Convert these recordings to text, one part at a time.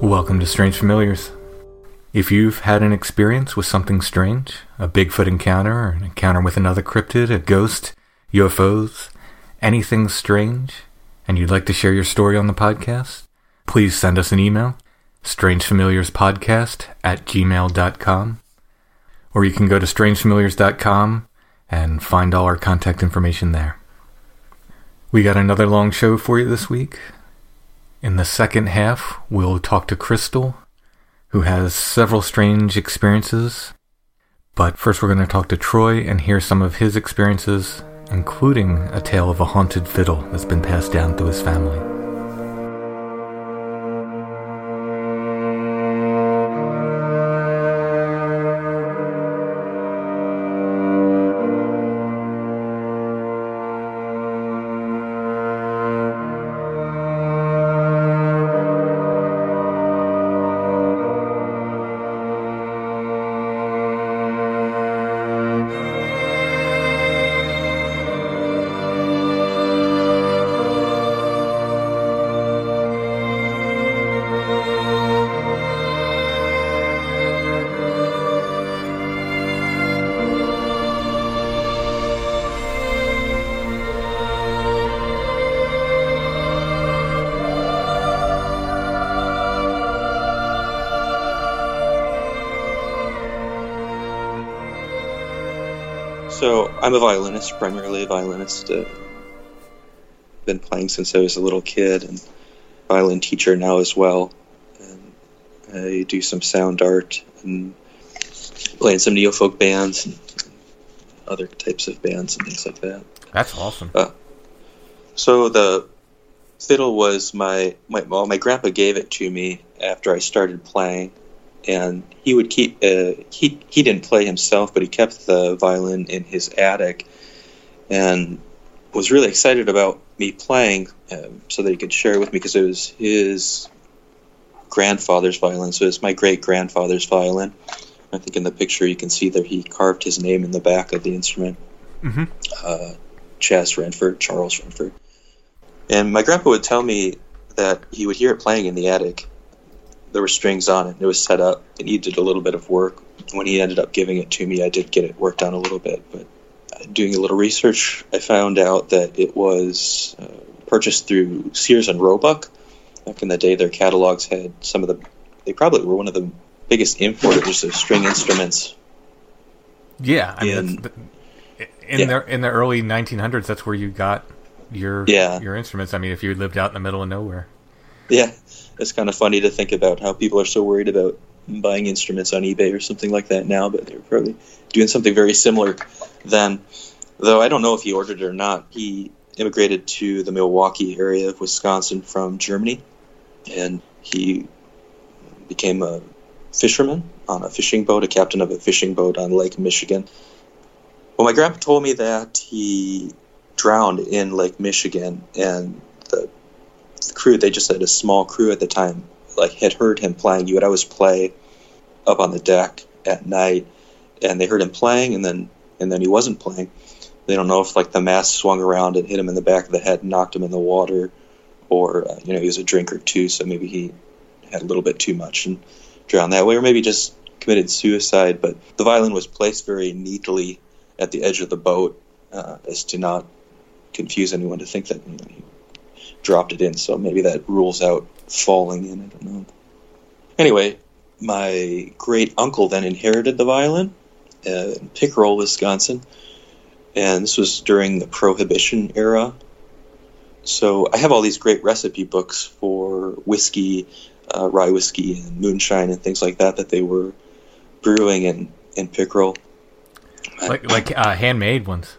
Welcome to Strange Familiars. If you've had an experience with something strange, a Bigfoot encounter, or an encounter with another cryptid, a ghost, UFOs, anything strange, and you'd like to share your story on the podcast, please send us an email, strangefamiliarspodcast@gmail.com, or you can go to strangefamiliars.com and find all our contact information there. We got another long show for you this week. In the second half, we'll talk to Crystal, who has several strange experiences. But first we're going to talk to Troy and hear some of his experiences, including a tale of a haunted fiddle that's been passed down through his family. So, I'm a violinist, primarily a violinist. Been playing since I was a little kid, and violin teacher now as well. And I do some sound art, and play in some neo-folk bands, and other types of bands and things like that. That's awesome. So the fiddle was my grandpa gave it to me after I started playing. And he would keep he didn't play himself, but he kept the violin in his attic, and was really excited about me playing so that he could share it with me, because it was his grandfather's violin, so it's my great-grandfather's violin. I think in the picture you can see that he carved his name in the back of the instrument. Mm-hmm. Charles Renford. And my grandpa would tell me that he would hear it playing in the attic. There were strings on it, and it was set up. It needed a little bit of work. When he ended up giving it to me, I did get it worked on a little bit, but doing a little research, I found out that it was purchased through Sears and Roebuck. Back in the day, their catalogs had they probably were one of the biggest importers of string instruments. Yeah, I mean, in the early 1900s, that's where you got your instruments. I mean, if you lived out in the middle of nowhere. Yeah, it's kind of funny to think about how people are so worried about buying instruments on eBay or something like that now, but they were probably doing something very similar then. Though I don't know if he ordered it or not. He immigrated to the Milwaukee area of Wisconsin from Germany, and he became a fisherman on a fishing boat, a captain of a fishing boat on Lake Michigan. Well, my grandpa told me that he drowned in Lake Michigan, and the crew, they just had a small crew at the time, like had heard him playing. You would always play up on the deck at night, and they heard him playing, and then he wasn't playing. They don't know if like the mast swung around and hit him in the back of the head and knocked him in the water, or he was a drinker too, so maybe he had a little bit too much and drowned that way, or maybe just committed suicide. But the violin was placed very neatly at the edge of the boat as to not confuse anyone to think that he dropped it in, so maybe that rules out falling in. I don't know. Anyway, my great uncle then inherited the violin in Pickerel, Wisconsin, and this was during the Prohibition era. So I have all these great recipe books for whiskey, rye whiskey and moonshine and things like that they were brewing in Pickerel, like handmade ones.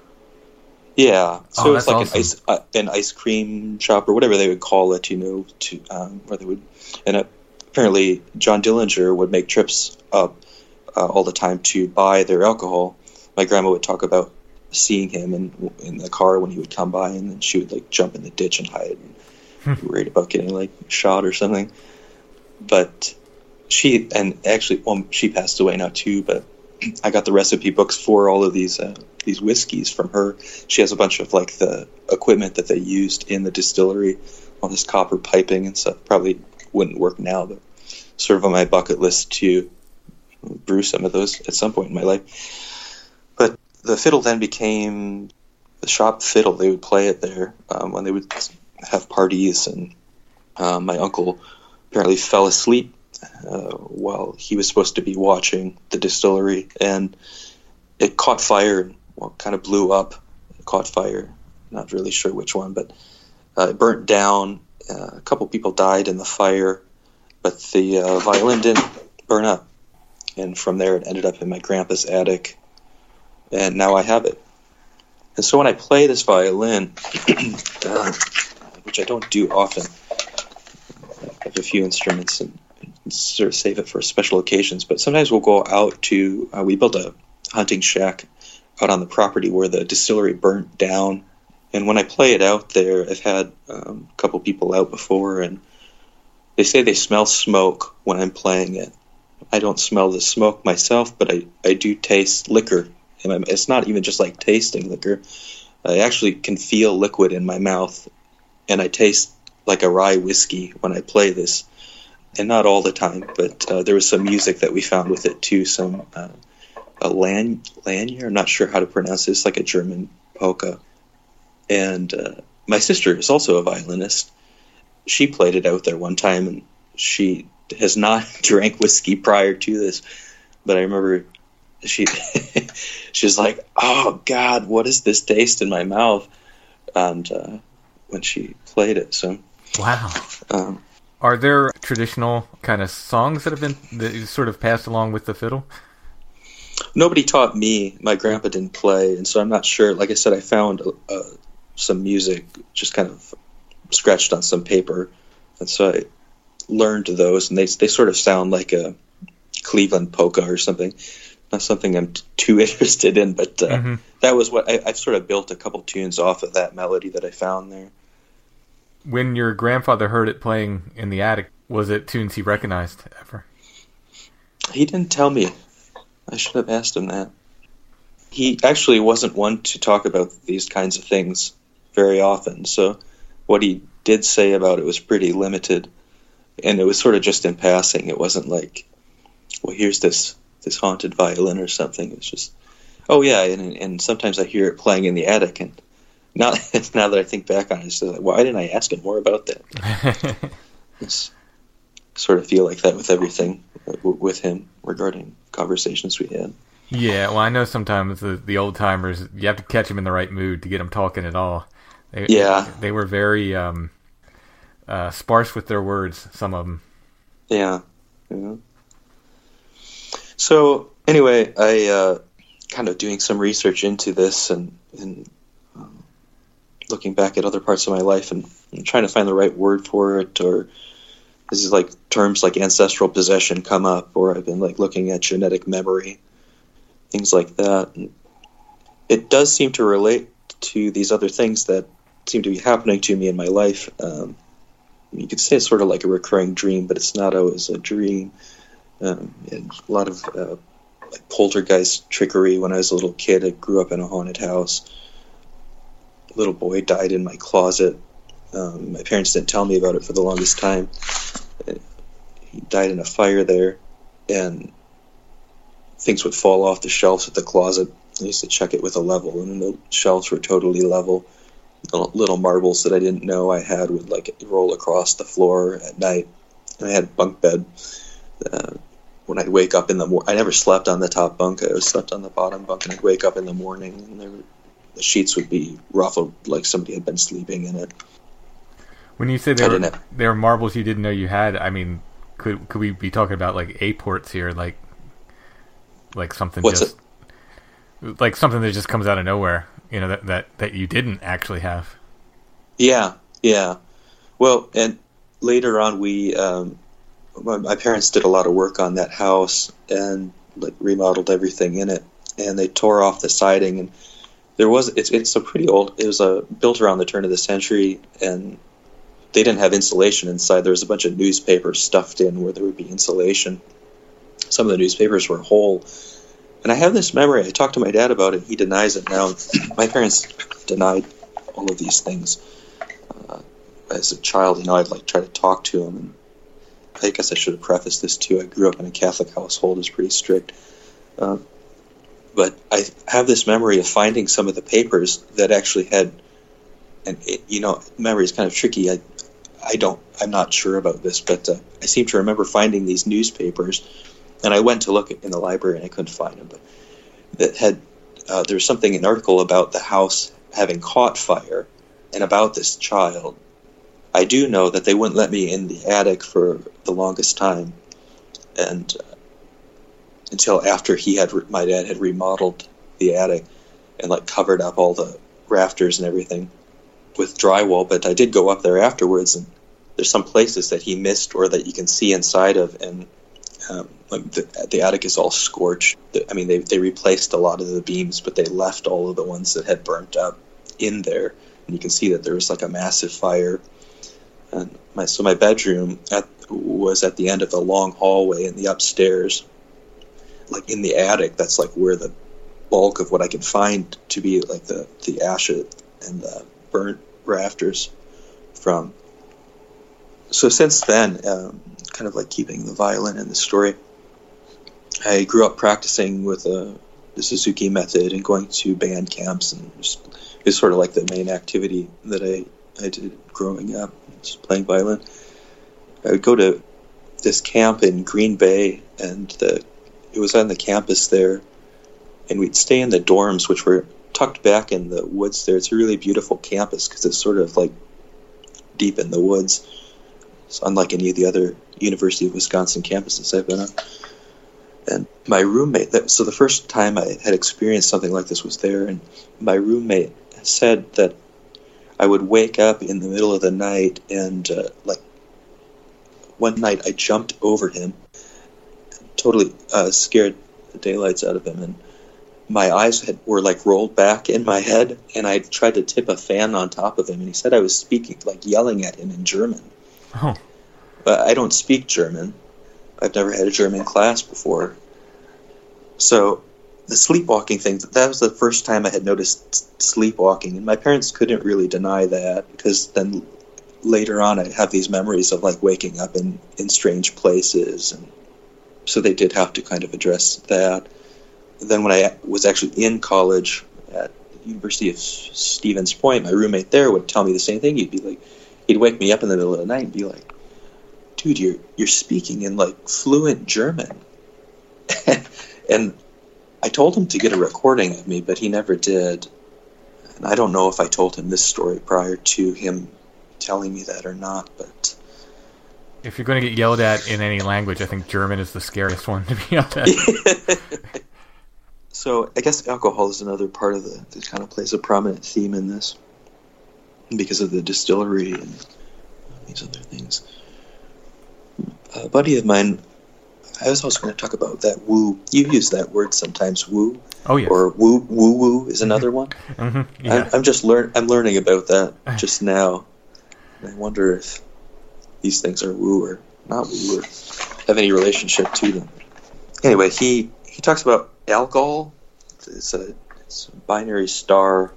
Yeah, so it's like awesome. An ice cream shop or whatever they would call it, where they would. And apparently, John Dillinger would make trips up all the time to buy their alcohol. My grandma would talk about seeing him in the car when he would come by, and then she would like jump in the ditch and hide, and be worried about getting like shot or something. But she passed away now too, but I got the recipe books for all of these whiskeys from her. She has a bunch of like the equipment that they used in the distillery, all this copper piping and stuff. Probably wouldn't work now, but sort of on my bucket list to brew some of those at some point in my life. But the fiddle then became the shop fiddle. They would play it there when they would have parties, and my uncle apparently fell asleep while he was supposed to be watching the distillery, and it caught fire, kind of blew up. It caught fire, not really sure which one, but it burnt down. A couple people died in the fire, but the violin didn't burn up, and from there it ended up in my grandpa's attic, and now I have it. And so when I play this violin, which I don't do often, I have a few instruments and sort of save it for special occasions, but sometimes we'll go out to we built a hunting shack out on the property where the distillery burnt down, and when I play it out there, I've had a couple people out before, and they say they smell smoke when I'm playing it. I don't smell the smoke myself, but I do taste liquor, and it's not even just like tasting liquor. I actually can feel liquid in my mouth, and I taste like a rye whiskey when I play this. And not all the time, but there was some music that we found with it too. Some a lanyard, I'm not sure how to pronounce it. It's like a German polka. And my sister is also a violinist. She played it out there one time, and she has not drank whiskey prior to this. But I remember she's like, "Oh God, what is this taste in my mouth?" And when she played it, so wow. Are there traditional kind of songs that sort of passed along with the fiddle? Nobody taught me. My grandpa didn't play, and so I'm not sure. Like I said, I found some music just kind of scratched on some paper, and so I learned those, and they sort of sound like a Cleveland polka or something. Not something I'm too interested in, but that was what I sort of built a couple tunes off of that melody that I found there. When your grandfather heard it playing in the attic, was it tunes he recognized ever? He didn't tell me. I should have asked him that. He actually wasn't one to talk about these kinds of things very often, so what he did say about it was pretty limited, and it was sort of just in passing. It wasn't like, well, here's this haunted violin or something. It's just, oh yeah, and sometimes I hear it playing in the attic, and now that I think back on it, it's like, why didn't I ask him more about that? Sort of feel like that with everything with him regarding conversations we had. Yeah, well, I know sometimes the old timers, you have to catch them in the right mood to get them talking at all. They were very sparse with their words, some of them. Yeah. So anyway, I kind of doing some research into this and looking back at other parts of my life and trying to find the right word for it, or this is like terms like ancestral possession come up, or I've been like looking at genetic memory, things like that. And it does seem to relate to these other things that seem to be happening to me in my life. You could say it's sort of like a recurring dream, but it's not always a dream. And a lot of like poltergeist trickery. When I was a little kid, I grew up in a haunted house. A little boy died in my closet. My parents didn't tell me about it for the longest time. He died in a fire there, and things would fall off the shelves at the closet. I used to check it with a level, and the shelves were totally level. Little marbles that I didn't know I had would like roll across the floor at night. And I had a bunk bed. When I'd wake up in the morning, I never slept on the top bunk. I always slept on the bottom bunk, and I'd wake up in the morning, and the sheets would be ruffled like somebody had been sleeping in it. When you say they were marbles you didn't know you had, I mean, could we be talking about like aports here, like something like something that just comes out of nowhere, you know, that you didn't actually have? Yeah. Well, and later on, we my parents did a lot of work on that house and like remodeled everything in it, and they tore off the siding, and there was it's a pretty old. It was built around the turn of the century, and they didn't have insulation inside. There was a bunch of newspapers stuffed in where there would be insulation. Some of the newspapers were whole. And I have this memory. I talked to my dad about it. He denies it now. My parents denied all of these things. As a child, I'd like try to talk to him. And I guess I should have prefaced this too. I grew up in a Catholic household. It was pretty strict. But I have this memory of finding some of the papers that actually had, and memory is kind of tricky. I'm not sure about this, but I seem to remember finding these newspapers, and I went to look in the library and I couldn't find them. But that had there was something, an article about the house having caught fire, and about this child. I do know that they wouldn't let me in the attic for the longest time, and until after my dad had remodeled the attic and like covered up all the rafters and everything with drywall. But I did go up there afterwards, and there's some places that he missed or that you can see inside of, and like the attic is all scorched. They replaced a lot of the beams, but they left all of the ones that had burnt up in there, and you can see that there was like a massive fire. And my bedroom was at the end of the long hallway in the upstairs, like in the attic. That's like where the bulk of what I can find to be like the ashes and the burnt rafters from. So since then, kind of like keeping the violin in the story, I grew up practicing with the Suzuki method and going to band camps, and it was sort of like the main activity that I did growing up, just playing violin. I would go to this camp in Green Bay, and it was on the campus there, and we'd stay in the dorms, which were tucked back in the woods there. It's a really beautiful campus because it's sort of like deep in the woods. It's unlike any of the other University of Wisconsin campuses I've been on. And my roommate, so the first time I had experienced something like this was there, and my roommate said that I would wake up in the middle of the night, and like one night I jumped over him, totally scared the daylights out of him, and my eyes were like rolled back in my head, and I tried to tip a fan on top of him, and he said I was speaking, like yelling at him in German. Oh. But I don't speak German. I've never had a German class before. So the sleepwalking thing, that was the first time I had noticed sleepwalking, and my parents couldn't really deny that, because then later on I have these memories of like waking up in strange places, and so they did have to kind of address that. Then when I was actually in college at the University of Stevens Point, my roommate there would tell me the same thing. He'd wake me up in the middle of the night and be like, dude, you're speaking in like fluent German. And I told him to get a recording of me, but he never did. And I don't know if I told him this story prior to him telling me that or not, but... If you're going to get yelled at in any language, I think German is the scariest one to be yelled at. So I guess alcohol is another part of that kind of plays a prominent theme in this, because of the distillery and these other things. A buddy of mine, I was also going to talk about that woo. You use that word sometimes, woo. Oh yeah. Or woo woo woo is another one. Mm-hmm. Yeah. I'm learning about that just now. And I wonder if these things are woo or not woo or have any relationship to them. Anyway, he talks about alcohol. It's a binary star,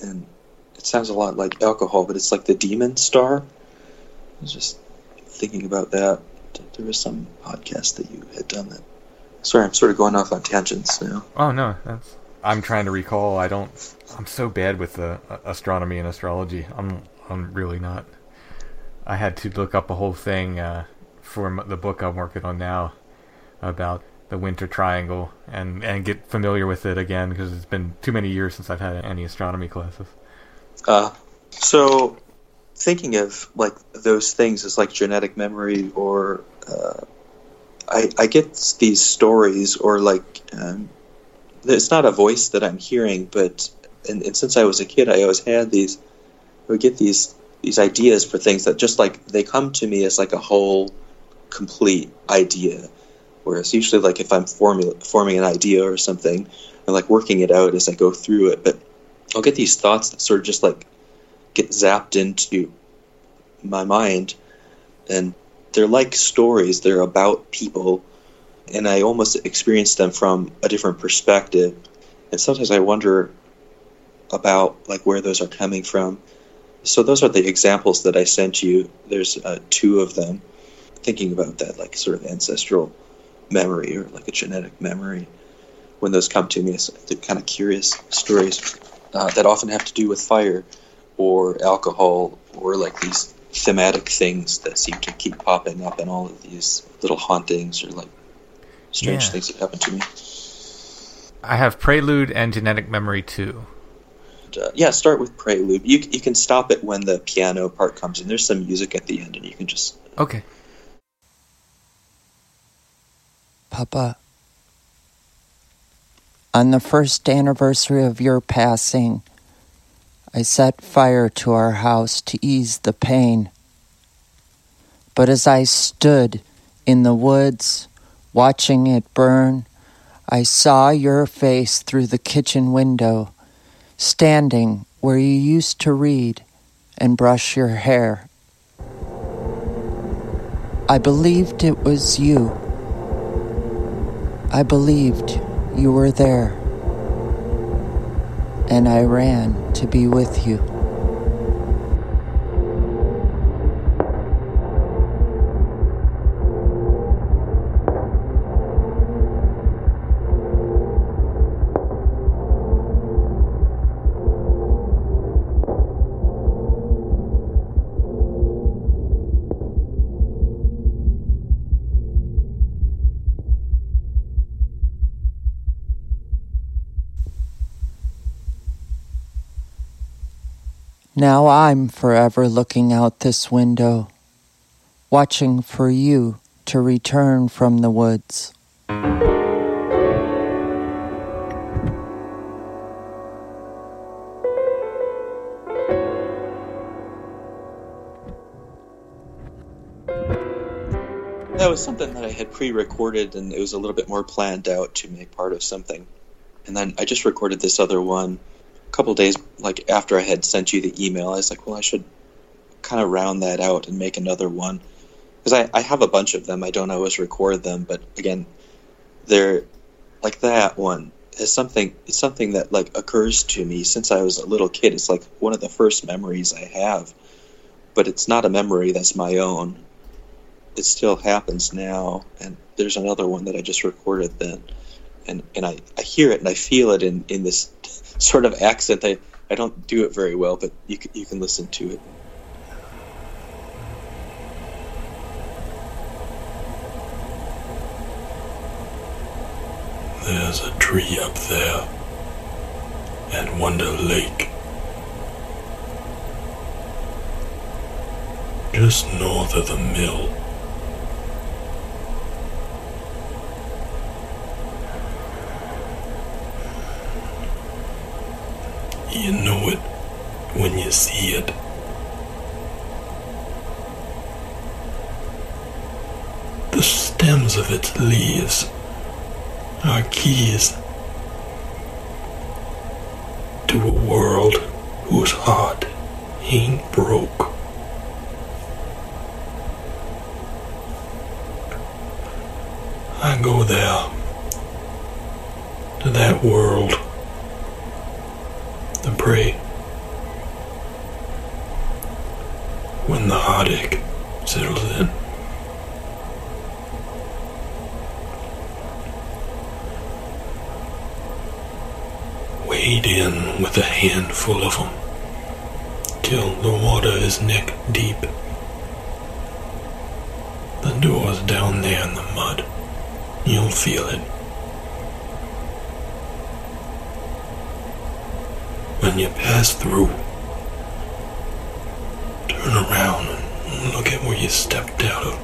and it sounds a lot like alcohol, but it's like the demon star. I was just thinking about that. There was some podcast that you had done that. Sorry, I'm sort of going off on tangents now. Oh no, I'm trying to recall. I'm so bad with the astronomy and astrology. I'm really not. I had to look up a whole thing for the book I'm working on now about the winter triangle and get familiar with it again, because it's been too many years since I've had any astronomy classes. So thinking of like those things as like genetic memory, or I get these stories, or like it's not a voice that I'm hearing, but and since I was a kid, I always had these. I would get these ideas for things that just like they come to me as like a whole, complete idea. Whereas usually, like if I'm forming an idea or something, I'm like working it out as I go through it. But I'll get these thoughts that sort of just like get zapped into my mind, and they're like stories. They're about people, and I almost experience them from a different perspective. And sometimes I wonder about like where those are coming from. So those are the examples that I sent you. There's two of them. Thinking about that, like sort of ancestral memory or like a genetic memory, when those come to me, they're kind of curious stories that often have to do with fire or alcohol, or like these thematic things that seem to keep popping up in all of these little hauntings or like strange things that happen to me. I have prelude and genetic memory too. Start with prelude. You can stop it when the piano part comes in. There's some music at the end, and you can just okay. Papa, on the first anniversary of your passing, I set fire to our house to ease the pain. But as I stood in the woods, watching it burn, I saw your face through the kitchen window, standing where you used to read and brush your hair. I believed it was you. I believed you were there, and I ran to be with you. Now I'm forever looking out this window, watching for you to return from the woods. That was something that I had pre-recorded, and it was a little bit more planned out to make part of something. And then I just recorded this other one a couple days, like, after I had sent you the email. I was like, well, I should kind of round that out and make another one. Because I have a bunch of them. I don't always record them. But, again, they're, like, that one is something, it's something that, like, occurs to me since I was a little kid. It's, like, one of the first memories I have. But it's not a memory that's my own. It still happens now. And there's another one that I just recorded then. And I hear it and I feel it in this sort of accent. I don't do it very well, but you can listen to it. There's a tree up there at Wonder Lake, just north of the mill. You know it when you see it. The stems of its leaves are keys to a world whose heart ain't broke. I go there, to that world, and pray when the heartache settles in. Wade in with a handful of them till the water is neck deep. The door's down there in the mud. You'll feel it. When you pass through, turn around and look at where you stepped out of.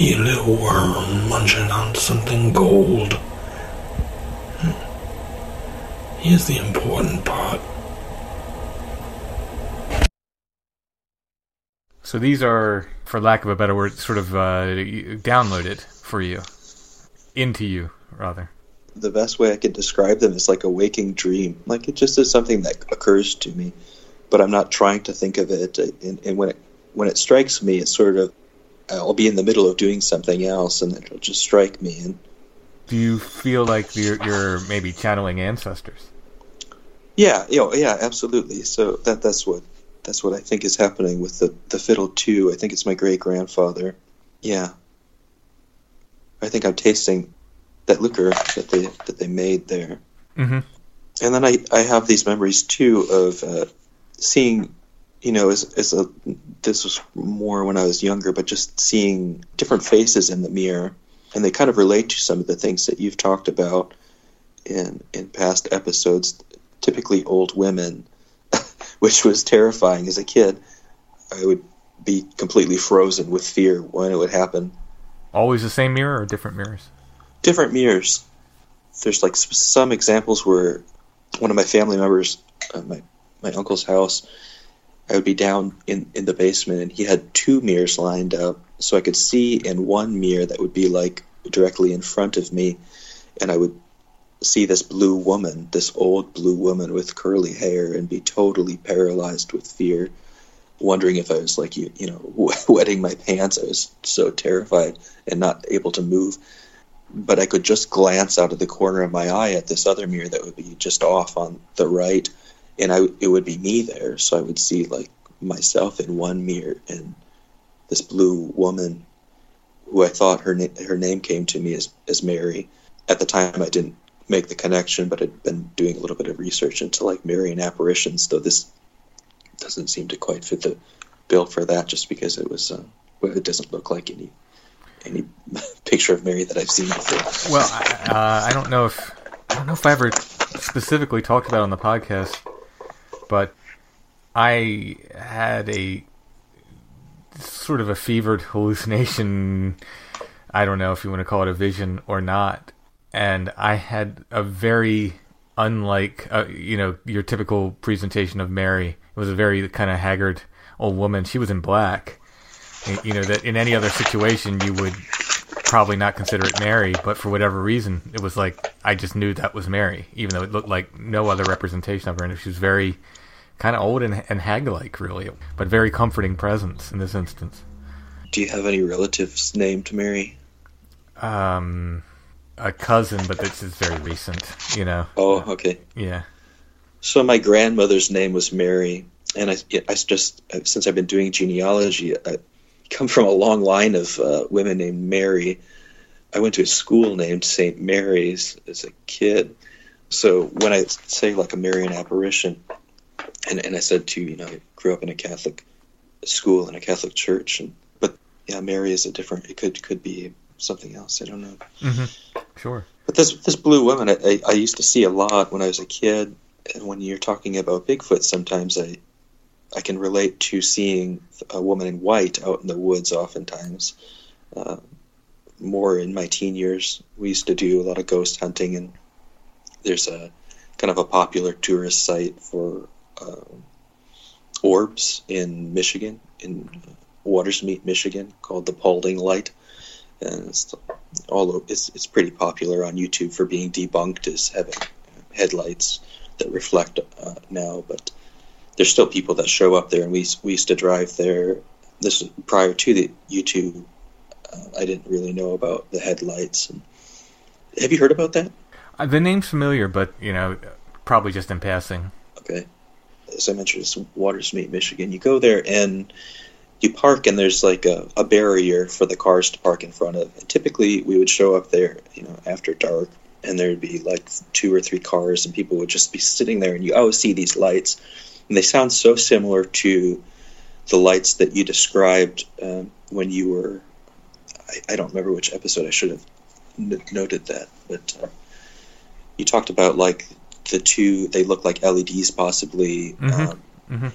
You see a little worm munching on something gold. Here's the important part. So these are, for lack of a better word, sort of downloaded for you, into you. Rather, the best way I could describe them is like a waking dream. Like, it just is something that occurs to me, but I'm not trying to think of it. And when it strikes me, it's sort of, I'll be in the middle of doing something else, and it'll just strike me. And do you feel like you're maybe channeling ancestors? Yeah, yeah, absolutely. So that's what I think is happening with the fiddle too. I think it's my great grandfather. Yeah, I think I'm tasting that liquor that they made there. Mm-hmm. And then I have these memories too of seeing, this was more when I was younger, but just seeing different faces in the mirror, and they kind of relate to some of the things that you've talked about in past episodes, typically old women, which was terrifying as a kid. I would be completely frozen with fear when it would happen. Always the same mirror or different mirrors? Different mirrors. There's like some examples where one of my family members, my uncle's house, I would be down in the basement, and he had two mirrors lined up, so I could see in one mirror that would be like directly in front of me, and I would see this blue woman, this old blue woman with curly hair, and be totally paralyzed with fear, wondering if I was like wetting my pants. I was so terrified and not able to move. But I could just glance out of the corner of my eye at this other mirror that would be just off on the right, and it would be me there. So I would see, like, myself in one mirror and this blue woman, who I thought her name came to me as Mary. At the time, I didn't make the connection, but I'd been doing a little bit of research into, like, Marian apparitions, though this doesn't seem to quite fit the bill for that, just because it was it doesn't look like any picture of Mary that I've seen before. Well, I don't know if I ever specifically talked about it on the podcast, but I had a sort of a fevered hallucination. I don't know if you want to call it a vision or not. And I had a very unlike, your typical presentation of Mary. It was a very kind of haggard old woman. She was in black. That in any other situation you would probably not consider it Mary, but for whatever reason, it was like I just knew that was Mary, even though it looked like no other representation of her. And she was very kind of old and hag-like, really, but very comforting presence in this instance. Do you have any relatives named Mary? A cousin, but this is very recent, you know. Oh, okay. Yeah. So my grandmother's name was Mary, and I just, since I've been doing genealogy, I come from a long line of women named Mary. I went to a school named St. Mary's as a kid. So when I say like a Marian apparition, and I said too, you know, I grew up in a Catholic school and a Catholic church, but yeah, Mary is a different. It could be something else. I don't know. Mm-hmm. Sure. But this blue woman, I used to see a lot when I was a kid. And when you're talking about Bigfoot, sometimes I can relate to seeing a woman in white out in the woods oftentimes. More in my teen years, we used to do a lot of ghost hunting, and there's a kind of a popular tourist site for orbs in Michigan, in Watersmeet, Michigan, called the Paulding Light. And it's pretty popular on YouTube for being debunked as having headlights that reflect now, but there's still people that show up there, and we used to drive there. This was prior to the YouTube. I didn't really know about the headlights. And have you heard about that? The name's familiar, but you know, probably just in passing. Okay. As I mentioned, it's Watersmeet, Michigan. You go there and you park, and there's like a barrier for the cars to park in front of. And typically, we would show up there, you know, after dark. And there'd be like 2 or 3 cars, and people would just be sitting there, and you always see these lights, and they sound so similar to the lights that you described when you were, I don't remember which episode, I should have noted that, but you talked about like the two, they look like LEDs possibly, and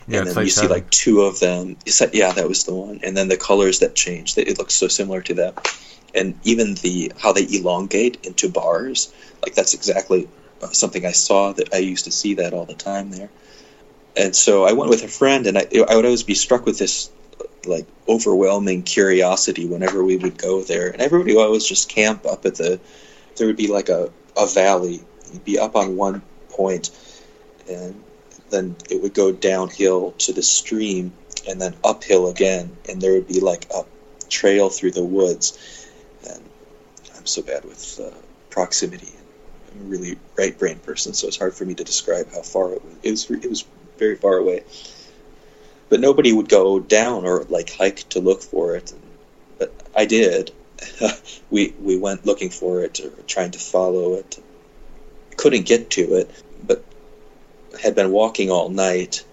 then like you see like 2 of them, that was the one, and then the colors that change, it looks so similar to that. And even how they elongate into bars, like that's exactly something I saw. That I used to see that all the time there. And so I went with a friend, and I would always be struck with this like overwhelming curiosity whenever we would go there. And everybody would always just camp up at there would be like a valley. You'd be up on one point, and then it would go downhill to the stream, and then uphill again, and there would be like a trail through the woods. I'm so bad with proximity. I'm a really right-brained person, so it's hard for me to describe how far it was. It was very far away. But nobody would go down or like hike to look for it. But I did. We went looking for it or trying to follow it. Couldn't get to it, but had been walking all night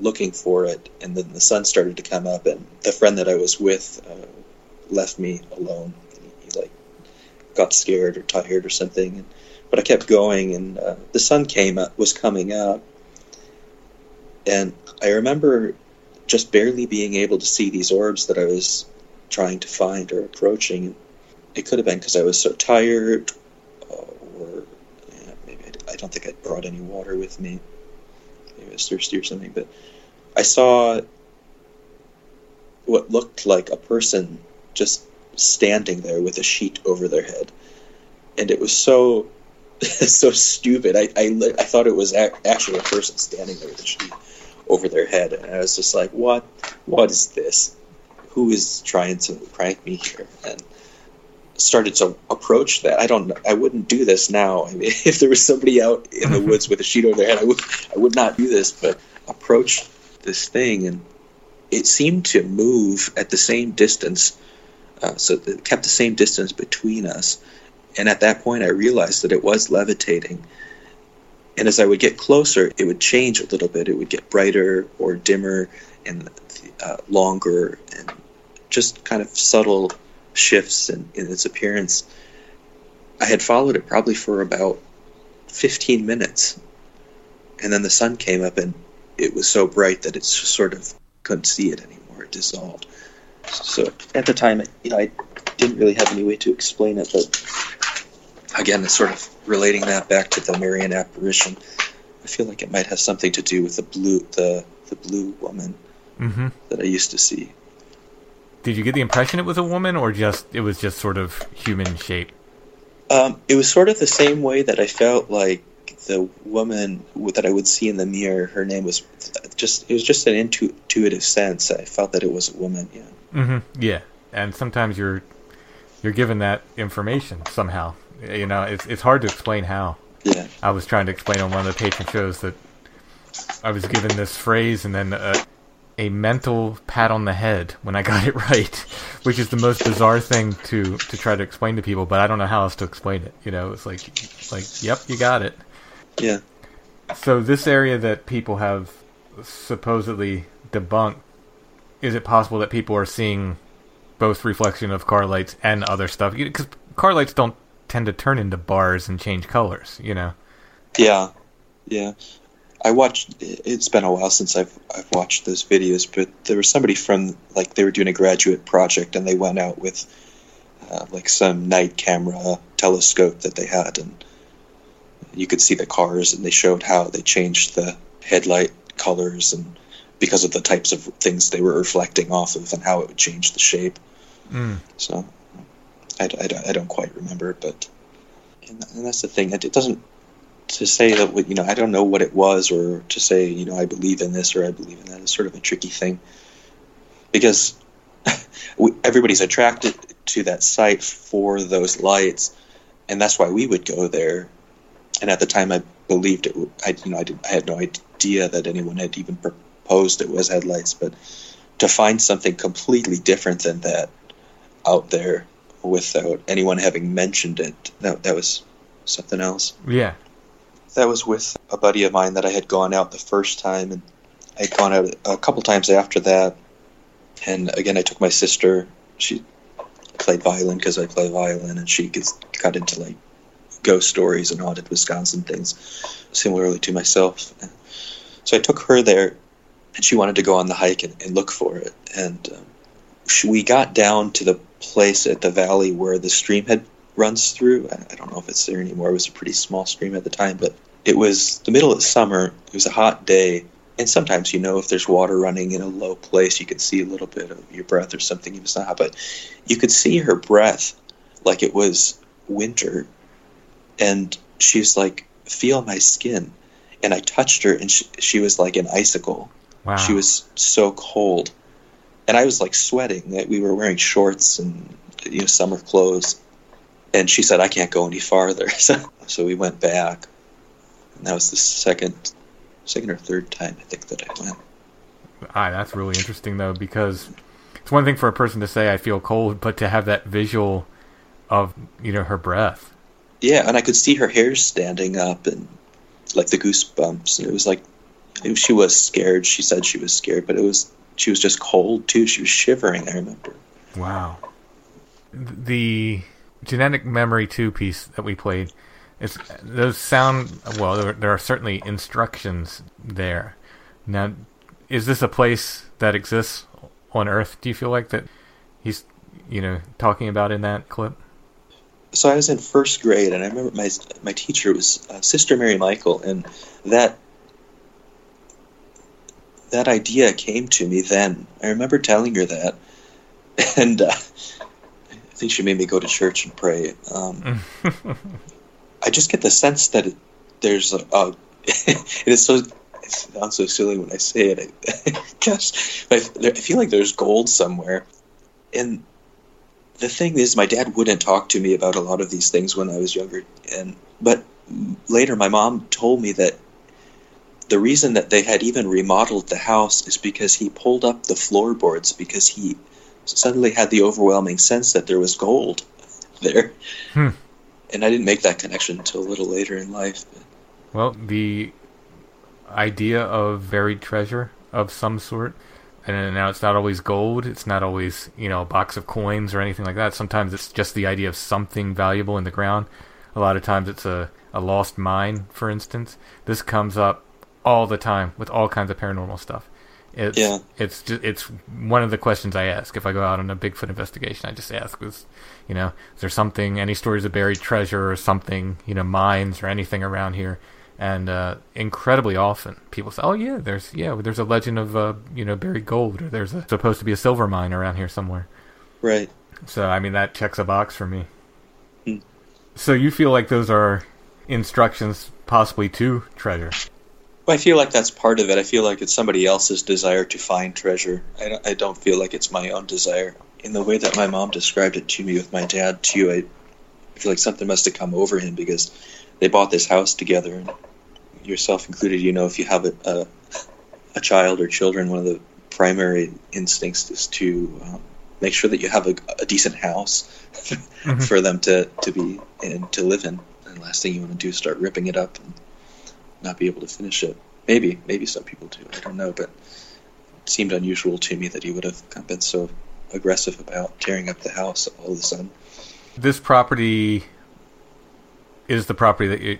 looking for it, and then the sun started to come up, and the friend that I was with left me alone. He like got scared or tired or something, but I kept going, and the sun was coming up, and I remember just barely being able to see these orbs that I was trying to find or approaching. It could have been because I was so tired, or maybe I don't think I'd brought any water with me. Maybe I was thirsty or something, but I saw what looked like a person just standing there with a sheet over their head, and it was so stupid. I thought it was actually a person standing there with a sheet over their head, and I was just like, what is this? Who is trying to prank me here? And started to approach that. I wouldn't do this now. I mean, if there was somebody out in the woods with a sheet over their head, I would not do this, but approach this thing, and it seemed to move at the same distance. So it kept the same distance between us. And at that point, I realized that it was levitating. And as I would get closer, it would change a little bit. It would get brighter or dimmer and longer, and just kind of subtle shifts in its appearance. I had followed it probably for about 15 minutes. And then the sun came up, and it was so bright that it sort of couldn't see it anymore. It dissolved. So at the time, I didn't really have any way to explain it, but again, it's sort of relating that back to the Marian apparition. I feel like it might have something to do with the blue woman that I used to see. Did you get the impression it was a woman, or just it was just sort of human shape? It was sort of the same way that I felt like the woman that I would see in the mirror. Her name was just. It was just an intuitive sense. I felt that it was a woman. Yeah. Mm-hmm. Yeah, and sometimes you're given that information somehow. You know, it's hard to explain how. Yeah. I was trying to explain on one of the patron shows that I was given this phrase and then a mental pat on the head when I got it right, which is the most bizarre thing to try to explain to people, but I don't know how else to explain it. You know, it's like, yep, you got it. Yeah. So this area that people have supposedly debunked, is it possible that people are seeing both reflection of car lights and other stuff? Because car lights don't tend to turn into bars and change colors, you know? Yeah. Yeah. I watched, it's been a while since I've watched those videos, but there was somebody from, like, they were doing a graduate project and they went out with, like, some night camera telescope that they had, and you could see the cars, and they showed how they changed the headlight colors and because of the types of things they were reflecting off of and how it would change the shape. Mm. So I don't quite remember, but and that's the thing. It doesn't, to say that, you know, I don't know what it was, or to say, you know, I believe in this or I believe in that is sort of a tricky thing, because everybody's attracted to that site for those lights, and that's why we would go there. And at the time, I believed it. I had no idea that anyone had even proposed it was headlights, but to find something completely different than that out there without anyone having mentioned it, that was something else. Yeah. That was with a buddy of mine that I had gone out the first time, and I had gone out a couple times after that. And again, I took my sister. She played violin because I play violin, and she gets got into like ghost stories and haunted Wisconsin things, similarly to myself. So I took her there, and she wanted to go on the hike and look for it. And we got down to the place at the valley where the stream had runs through. I don't know if it's there anymore. It was a pretty small stream at the time, but it was the middle of summer. It was a hot day, and sometimes, you know, if there's water running in a low place, you could see a little bit of your breath or something. It was not, but you could see her breath like it was winter, and she was like, "Feel my skin," and I touched her, and she was like an icicle. Wow. She was so cold, and I was like sweating. That we were wearing shorts and, you know, summer clothes. And she said, "I can't go any farther." So we went back. And that was the second or third time, I think, that I went. That's really interesting, though, because it's one thing for a person to say, "I feel cold," but to have that visual of, you know, her breath. Yeah, and I could see her hair standing up and, like, the goosebumps. And it was like, she was scared. She said she was scared, but she was just cold, too. She was shivering, I remember. Wow. The genetic memory 2 piece that we played, it's those sound, well, there are certainly instructions there. Now, is this a place that exists on Earth, do you feel like, that he's, you know, talking about in that clip? So I was in first grade, and I remember my teacher was Sister Mary Michael, and that idea came to me then. I remember telling her that, and I think she made me go to church and pray. I just get the sense that it is so. It sounds so silly when I say it, I guess. But I feel like there's gold somewhere. And the thing is, my dad wouldn't talk to me about a lot of these things when I was younger. But later, my mom told me that the reason that they had even remodeled the house is because he pulled up the floorboards because he suddenly had the overwhelming sense that there was gold there. Hmm. And I didn't make that connection until a little later in life. Well, the idea of buried treasure of some sort, and now it's not always gold, it's not always, you know, a box of coins or anything like that. Sometimes it's just the idea of something valuable in the ground. A lot of times it's a lost mine, for instance. This comes up all the time with all kinds of paranormal stuff. It's one of the questions I ask if I go out on a Bigfoot investigation. I just ask, is there something, any stories of buried treasure or something, you know, mines or anything around here? And incredibly often, people say, "Oh yeah, there's a legend of buried gold, or there's supposed to be a silver mine around here somewhere." Right. So I mean, that checks a box for me. Mm. So you feel like those are instructions possibly to treasure? Well, I feel like that's part of it. I feel like it's somebody else's desire to find treasure. I don't feel like it's my own desire. In the way that my mom described it to me with my dad too, I feel like something must have come over him because they bought this house together, and yourself included, if you have a child or children, one of the primary instincts is to make sure that you have a decent house mm-hmm. for them to be and to live in. And the last thing you want to do is start ripping it up and not be able to finish it. Maybe some people do. I don't know, but it seemed unusual to me that he would have been so aggressive about tearing up the house all of a sudden. This property is the property that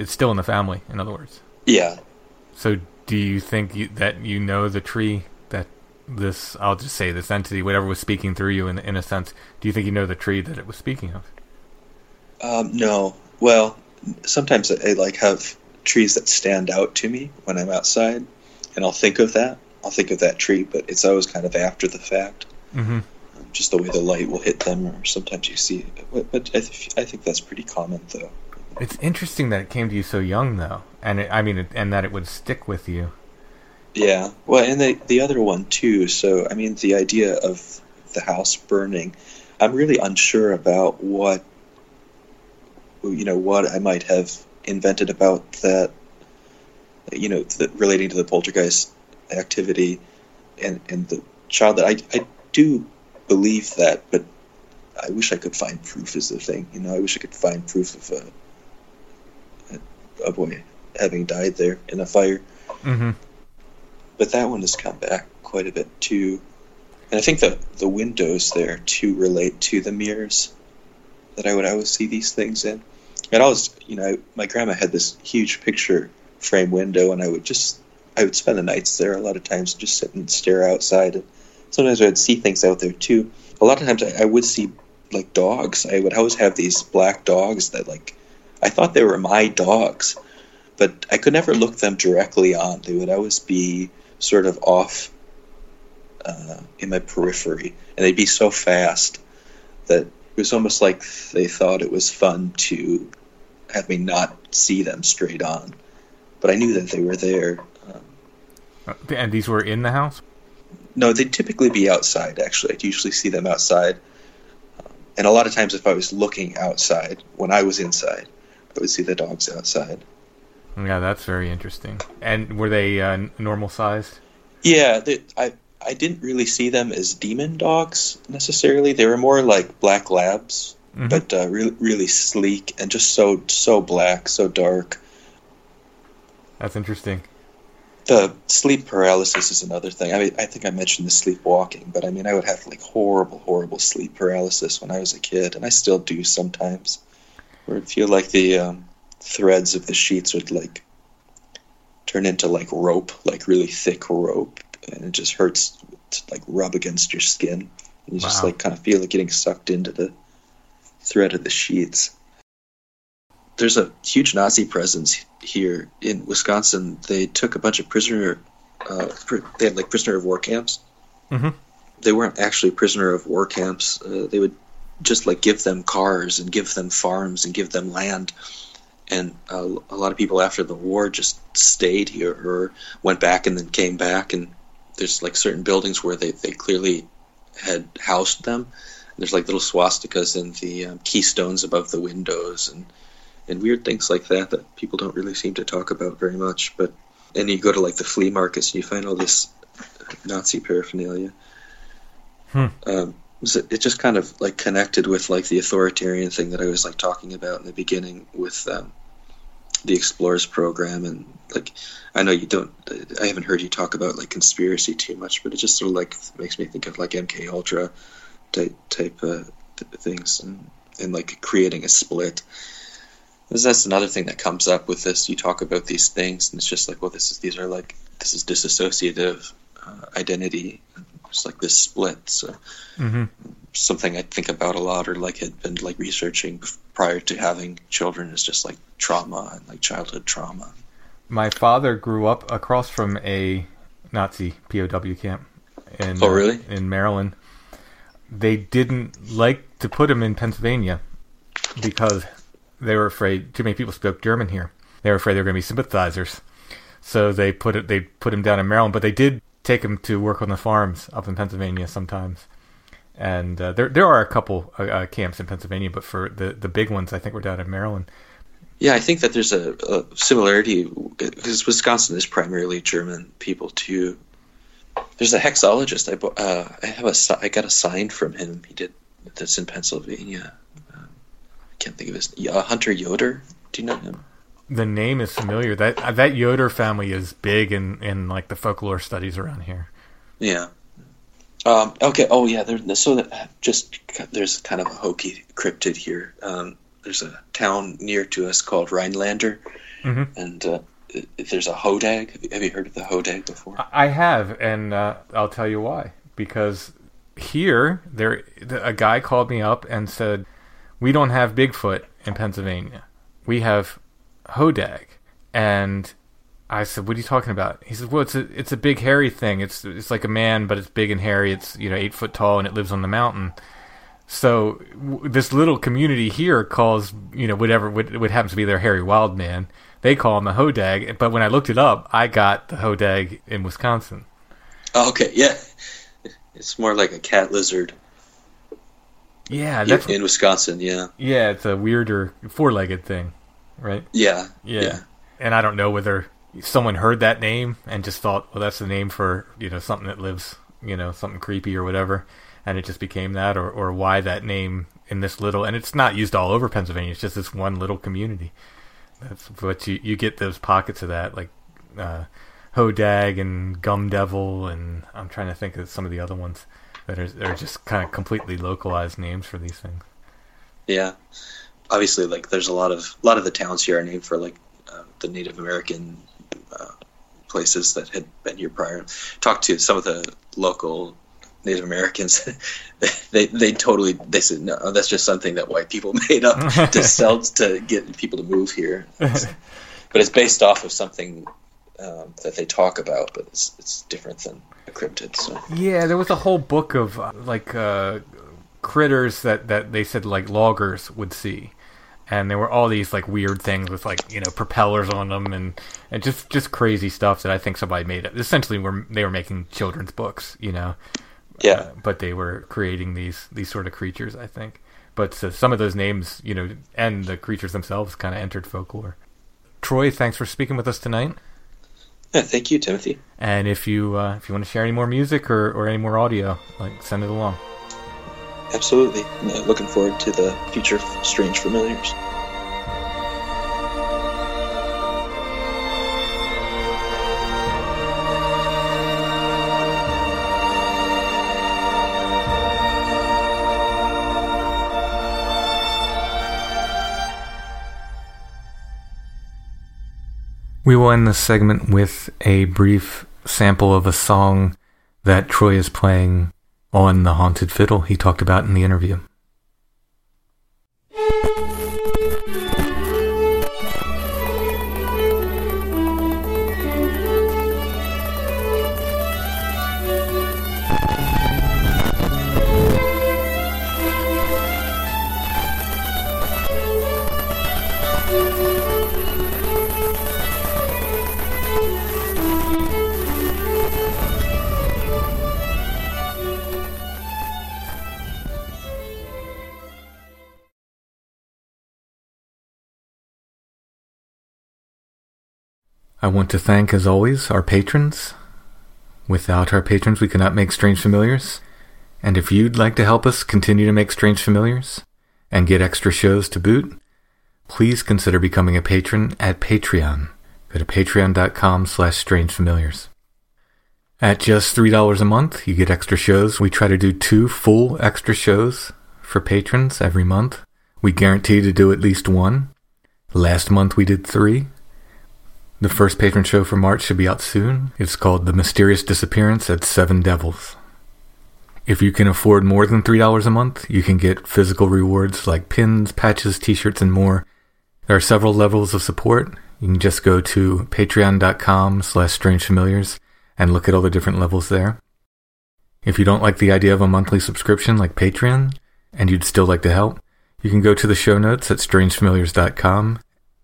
it's still in the family, in other words. Yeah. So do you think that the tree that this, I'll just say this entity, whatever was speaking through you in a sense, do you think you know the tree that it was speaking of? No. Well, sometimes I have trees that stand out to me when I'm outside, and I'll think of that tree, but it's always kind of after the fact. Mm-hmm. Just the way the light will hit them, or sometimes you see it. But I think that's pretty common, though. It's interesting that it came to you so young, though, and that it would stick with you. Yeah, well, and the other one, too, so, I mean, the idea of the house burning, I'm really unsure about what I might have invented about that, relating to the poltergeist activity and the child that I do believe that, but I wish I could find proof is the thing. I wish I could find proof of a boy having died there in a fire. Mm-hmm. But that one has come back quite a bit too. And I think the windows there too relate to the mirrors that I would always see these things in. And always, my grandma had this huge picture frame window, and I would spend the nights there a lot of times, just sit and stare outside. And sometimes I would see things out there too. A lot of times I would see like dogs. I would always have these black dogs that I thought they were my dogs, but I could never look them directly on. They would always be sort of off in my periphery, and they'd be so fast that it was almost like they thought it was fun to have me not see them straight on. But I knew that they were there. And these were in the house? No, they'd typically be outside, actually. I'd usually see them outside. And a lot of times if I was looking outside, when I was inside, I would see the dogs outside. Yeah, that's very interesting. And were they normal sized? Yeah, I didn't really see them as demon dogs, necessarily. They were more like black labs, mm-hmm. but really sleek and just so black, so dark. That's interesting. The sleep paralysis is another thing. I mean, I think I mentioned the sleepwalking, but I mean, I would have horrible, horrible sleep paralysis when I was a kid, and I still do sometimes, where it feel like the threads of the sheets would turn into rope, really thick rope, and it just hurts to rub against your skin, and you wow. just kind of feel like getting sucked into the thread of the sheets. There's a huge Nazi presence here in Wisconsin. They took a bunch of they had prisoner of war camps. Mm-hmm. They weren't actually prisoner of war camps. They would just give them cars and give them farms and give them land. And a lot of people after the war just stayed here or went back and then came back. And there's certain buildings where they clearly had housed them. And there's little swastikas and the keystones above the windows and weird things like that people don't really seem to talk about very much. But then you go to the flea markets and you find all this Nazi paraphernalia. Hmm. It just kind of connected with the authoritarian thing that I was talking about in the beginning with the Explorers program. And I know you don't, I haven't heard you talk about conspiracy too much, but it just sort of makes me think of MK Ultra type things and creating a split. That's another thing that comes up with this. You talk about these things, and it's just this is disassociative identity. It's like this split. So something I think about a lot, or like had been like researching prior to having children, is just like trauma and like childhood trauma. My father grew up across from a Nazi POW camp in in Maryland. They didn't like to put him in Pennsylvania because they were afraid too many people spoke German here. They were afraid they were going to be sympathizers. So they put him down in Maryland, but they did take him to work on the farms up in Pennsylvania sometimes. And there are a couple camps in Pennsylvania, but for the big ones, I think we're down in Maryland. Yeah, I think that there's a similarity, because Wisconsin is primarily German people too. There's a hexologist. I got a sign from him. He did that's in Pennsylvania. I can't think of his name. Hunter Yoder. Do you know him? The name is familiar. That Yoder family is big in like the folklore studies around here. Yeah. Okay. Oh yeah. There's kind of a hokey cryptid here. There's a town near to us called Rhinelander, and there's a hodag. Have you heard of the hodag before? I have, and I'll tell you why. Because here, a guy called me up and said, "We don't have Bigfoot in Pennsylvania. We have hodag." And I said, "What are you talking about?" He said, "Well, it's a big hairy thing. It's like a man, but it's big and hairy. It's 8 foot tall, and it lives on the mountain." So this little community here calls what happens to be their hairy wild man. They call him a hodag, but when I looked it up, I got the hodag in Wisconsin. Oh, okay, yeah, it's more like a cat lizard. Yeah, that's in Wisconsin. Yeah, yeah, it's a weirder four-legged thing, right? Yeah. And I don't know whether someone heard that name and just thought, well, that's the name for something that lives, something creepy or whatever, and it just became that, or why that name in this little, and it's not used all over Pennsylvania. It's just this one little community. That's what you get those pockets of that, like hodag and gum devil, and I'm trying to think of some of the other ones that are just kind of completely localized names for these things. Yeah, obviously, like there's a lot of the towns here are named for like the Native American places that had been here prior. Talked to some of the local Native Americans, they said, "No, that's just something that white people made up to sell to get people to move here." But it's based off of something that they talk about, but it's different than a cryptid. So. Yeah, there was a whole book of critters that they said like loggers would see, and there were all these like weird things with like propellers on them and just crazy stuff that I think somebody made up. Essentially, they were making children's books, Yeah, but they were creating these sort of creatures, I think. But so some of those names, and the creatures themselves kind of entered folklore. Troy, thanks for speaking with us tonight. Yeah, thank you, Timothy. And if you want to share any more music or any more audio, send it along. Absolutely. Looking forward to the future Strange Familiars. We will end this segment with a brief sample of a song that Troy is playing on the haunted fiddle he talked about in the interview. I want to thank, as always, our patrons. Without our patrons, we cannot make Strange Familiars. And if you'd like to help us continue to make Strange Familiars and get extra shows to boot, please consider becoming a patron at Patreon. Go to patreon.com/strangefamiliars. At just $3 a month, you get extra shows. We try to do 2 full extra shows for patrons every month. We guarantee to do at least 1. Last month we did 3. The first patron show for March should be out soon. It's called The Mysterious Disappearance at Seven Devils. If you can afford more than $3 a month, you can get physical rewards like pins, patches, t-shirts, and more. There are several levels of support. You can just go to patreon.com/strangefamiliars and look at all the different levels there. If you don't like the idea of a monthly subscription like Patreon, and you'd still like to help, you can go to the show notes at strangefamiliars.com,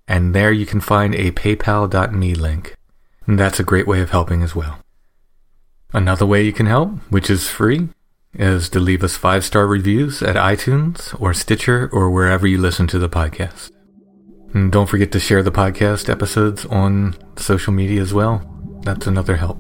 and there you can find a paypal.me link. And that's a great way of helping as well. Another way you can help, which is free, is to leave us 5-star reviews at iTunes or Stitcher or wherever you listen to the podcast. And don't forget to share the podcast episodes on social media as well. That's another help.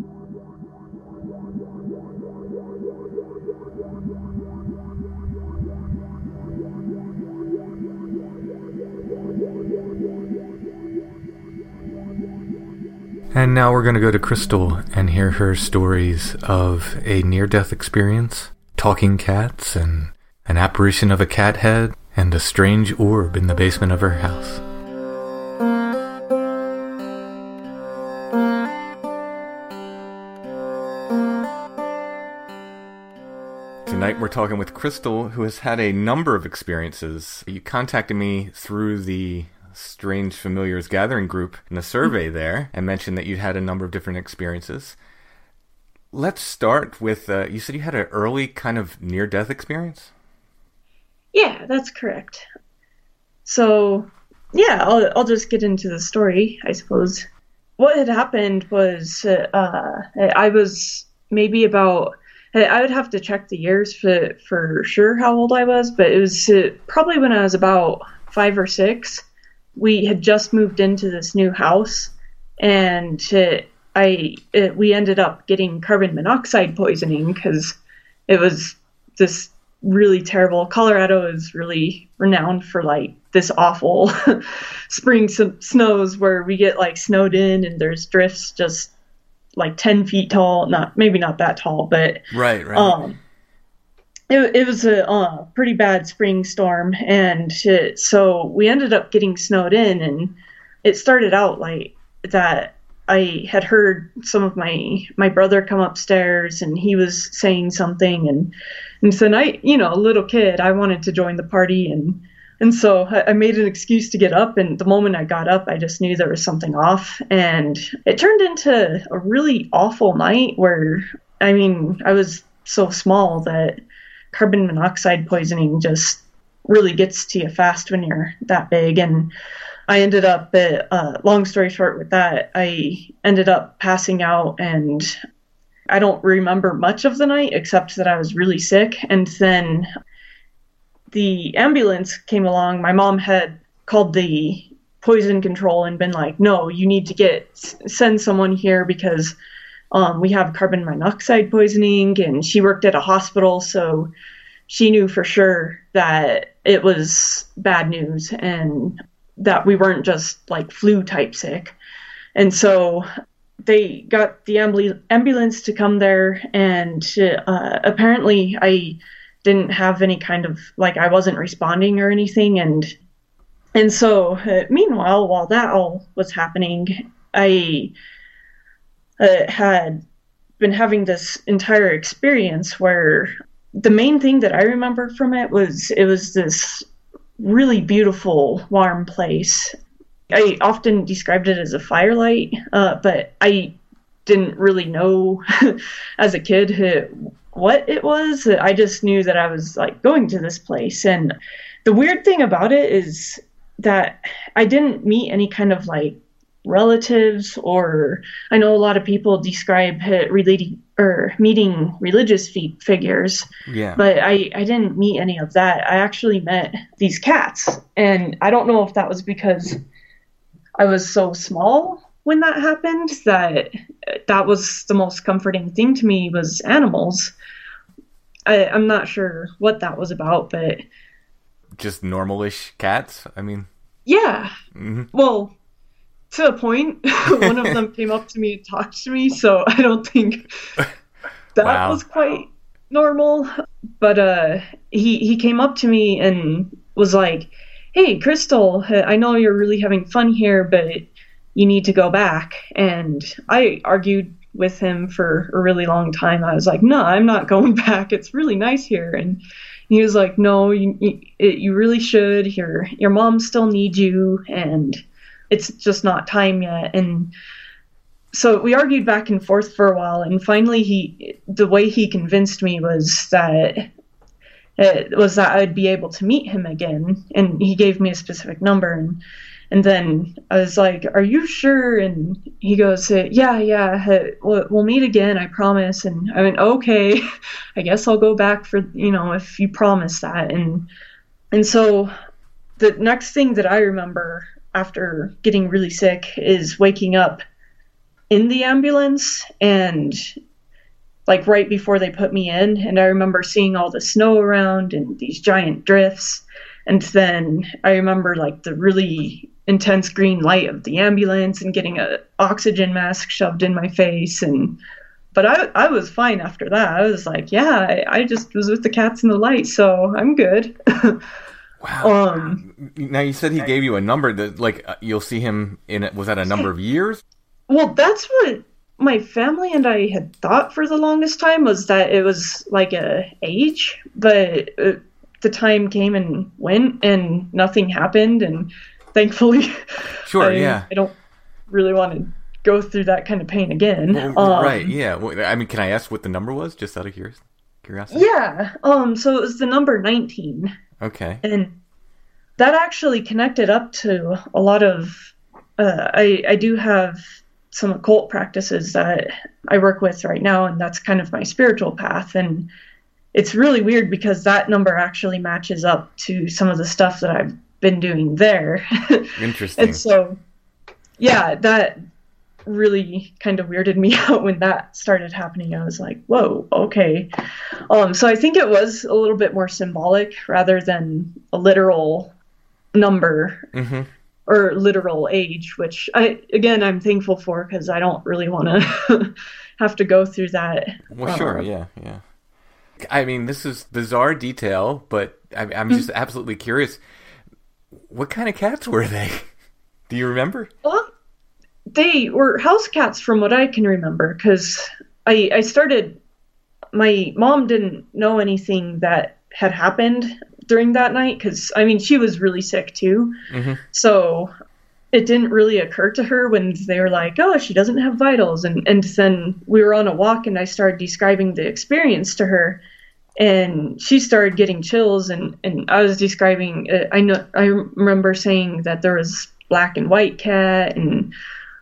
And now we're going to go to Crystal and hear her stories of a near-death experience, talking cats, and an apparition of a cat head, and a strange orb in the basement of her house. Tonight we're talking with Crystal, who has had a number of experiences. You contacted me through the Strange Familiars Gathering group in the survey there, and mentioned that you'd had a number of different experiences. Let's start with, you said you had an early kind of near-death experience? Yeah, that's correct. So, yeah, I'll just get into the story, I suppose. What had happened was I was maybe about... I would have to check the years for sure how old I was, but it was probably when I was about 5 or 6. We had just moved into this new house, and we ended up getting carbon monoxide poisoning because it was this really terrible. Colorado is really renowned for like this awful spring snows where we get like snowed in and there's drifts just like 10 feet tall, maybe not that tall, but right. It was a pretty bad spring storm, and so we ended up getting snowed in, and it started out like that. I had heard some of my brother come upstairs, and he was saying something, and so I, a little kid, I wanted to join the party, and so I made an excuse to get up, and the moment I got up, I just knew there was something off, and it turned into a really awful night where, I was so small that carbon monoxide poisoning just really gets to you fast when you're that big. And I ended up, long story short with that, I ended up passing out, and I don't remember much of the night except that I was really sick. And then the ambulance came along. My mom had called the poison control and been like, no, you need to send someone here because we have carbon monoxide poisoning, and she worked at a hospital, so she knew for sure that it was bad news and that we weren't just like flu type sick. And so they got the ambulance to come there, and apparently I didn't have any kind of, like, I wasn't responding or anything. And so meanwhile, while that all was happening, I... had been having this entire experience where the main thing that I remember from it was this really beautiful, warm place. I often described it as a firelight, but I didn't really know as a kid what it was. I just knew that I was like going to this place. And the weird thing about it is that I didn't meet any kind of like relatives, or I know a lot of people describe relating or meeting religious figures, yeah, but I didn't meet any of that. I actually met these cats, and I don't know if that was because I was so small when that happened that was the most comforting thing to me was animals. I'm not sure what that was about, but just normalish cats, yeah. Mm-hmm. Well, to a point, one of them came up to me and talked to me, so I don't think that was quite normal. But he came up to me and was like, hey, Crystal, I know you're really having fun here, but you need to go back. And I argued with him for a really long time. I was like, no, I'm not going back. It's really nice here. And he was like, no, you really should. Your mom still needs you, and it's just not time yet. And so we argued back and forth for a while, and finally the way he convinced me was that I'd be able to meet him again. And he gave me a specific number, and then I was like, are you sure? And he goes, yeah, we'll meet again, I promise. And I went, okay, I guess I'll go back for, if you promise that. And so the next thing that I remember after getting really sick is waking up in the ambulance, and like right before they put me in. And I remember seeing all the snow around and these giant drifts. And then I remember like the really intense green light of the ambulance and getting an oxygen mask shoved in my face. But I was fine after that. I was like, yeah, I just was with the cats in the light, so I'm good. Wow. Now you said he gave you a number that like you'll see him in. Was that a number of years? Well, that's what my family and I had thought for the longest time, was that it was like a age, but the time came and went and nothing happened. And thankfully, I don't really want to go through that kind of pain again. Right. Yeah. I mean, can I ask what the number was, just out of curiosity? Yeah. So it was the number 19. Okay. And that actually connected up to a lot of, I do have some occult practices that I work with right now, and that's kind of my spiritual path. And it's really weird because that number actually matches up to some of the stuff that I've been doing there. Interesting. And so, yeah, that really kind of weirded me out when that started happening. I was like, whoa, okay. So I think it was a little bit more symbolic rather than a literal number. Mm-hmm. Or literal age, which I'm thankful for, because I don't really want to have to go through that. Well, sure, yeah. I mean, this is bizarre detail, but I'm just absolutely curious. What kind of cats were they? Do you remember? Well, they were house cats from what I can remember, because I started, my mom didn't know anything that had happened during that night, because I mean, she was really sick too. Mm-hmm. So it didn't really occur to her when they were like, oh, she doesn't have vitals. And then we were on a walk, and I started describing the experience to her, and she started getting chills. And I was describing, I remember saying that there was black and white cat, and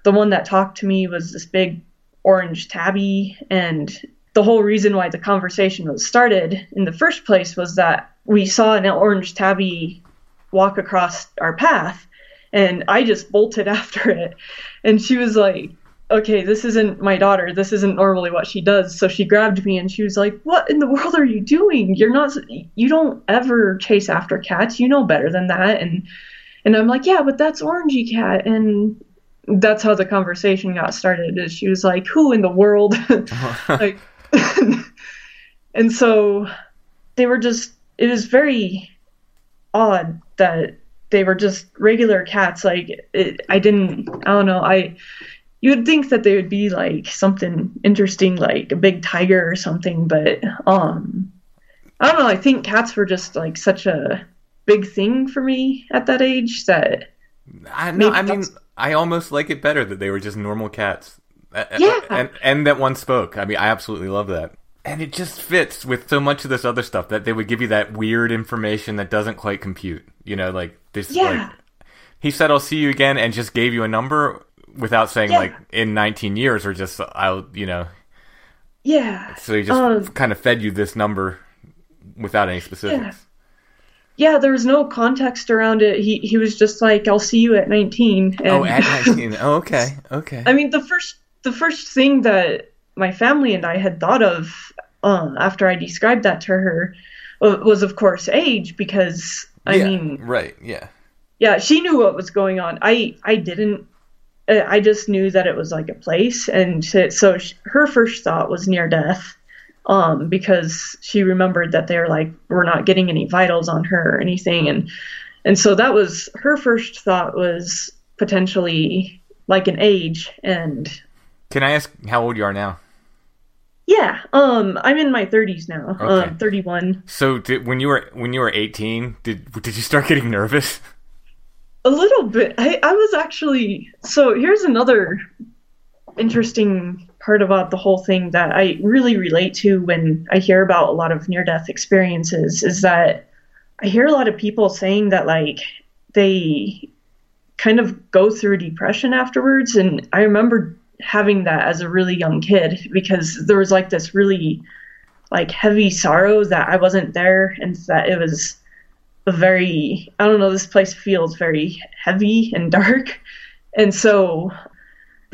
the one that talked to me was this big orange tabby. And the whole reason why the conversation was started in the first place was that we saw an orange tabby walk across our path, and I just bolted after it. And she was like, okay, this isn't my daughter. This isn't normally what she does. So she grabbed me, and she was like, what in the world are you doing? You don't ever chase after cats. You know better than that. And I'm like, yeah, but that's orangey cat. And that's how the conversation got started, is she was like, who in the world? Like, and so they were just, it was very odd that they were just regular cats. Like, I don't know. You would think that they would be like something interesting, like a big tiger or something. But, I don't know. I think cats were just like such a big thing for me at that age that I almost like it better that they were just normal cats. Yeah. And that one spoke. I mean, I absolutely love that. And it just fits with so much of this other stuff, that they would give you that weird information that doesn't quite compute. Like this. Yeah. Like, he said, I'll see you again, and just gave you a number without saying, like, in 19 years or just, I'll. Yeah. So he just kind of fed you this number without any specifics. Yeah. Yeah, there was no context around it. He was just like, I'll see you at 19. And at 19. Oh, okay. I mean, the first thing that my family and I had thought of after I described that to her was, of course, age, because, I mean... Right, yeah. Yeah, she knew what was going on. I didn't. I just knew that it was like a place. And so her first thought was near death. Because she remembered that they were like, we're not getting any vitals on her or anything. And so that was her first thought, was potentially like an age. And Can I ask how old you are now? Yeah, I'm in my 30s now. Okay. 31. So when you were 18, did you start getting nervous? A little bit. I was actually. So here's another interesting part about the whole thing that I really relate to when I hear about a lot of near-death experiences is that I hear a lot of people saying that like they kind of go through depression afterwards, and I remember having that as a really young kid because there was like this really like heavy sorrow that I wasn't there, and that it was a very, I don't know, this place feels very heavy and dark. And so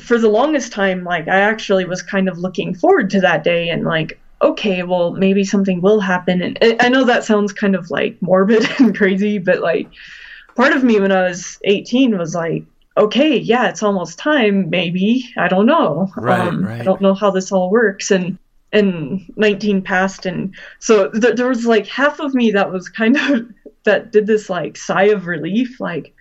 for the longest time, like I actually was kind of looking forward to that day and like, okay, well maybe something will happen. And I know that sounds kind of like morbid and crazy, but like part of me when I was 18 was like, okay, yeah, it's almost time, maybe. I don't know. Right. I don't know how this all works. And 19 passed, and so there was like half of me that was kind of, that did this like sigh of relief, like,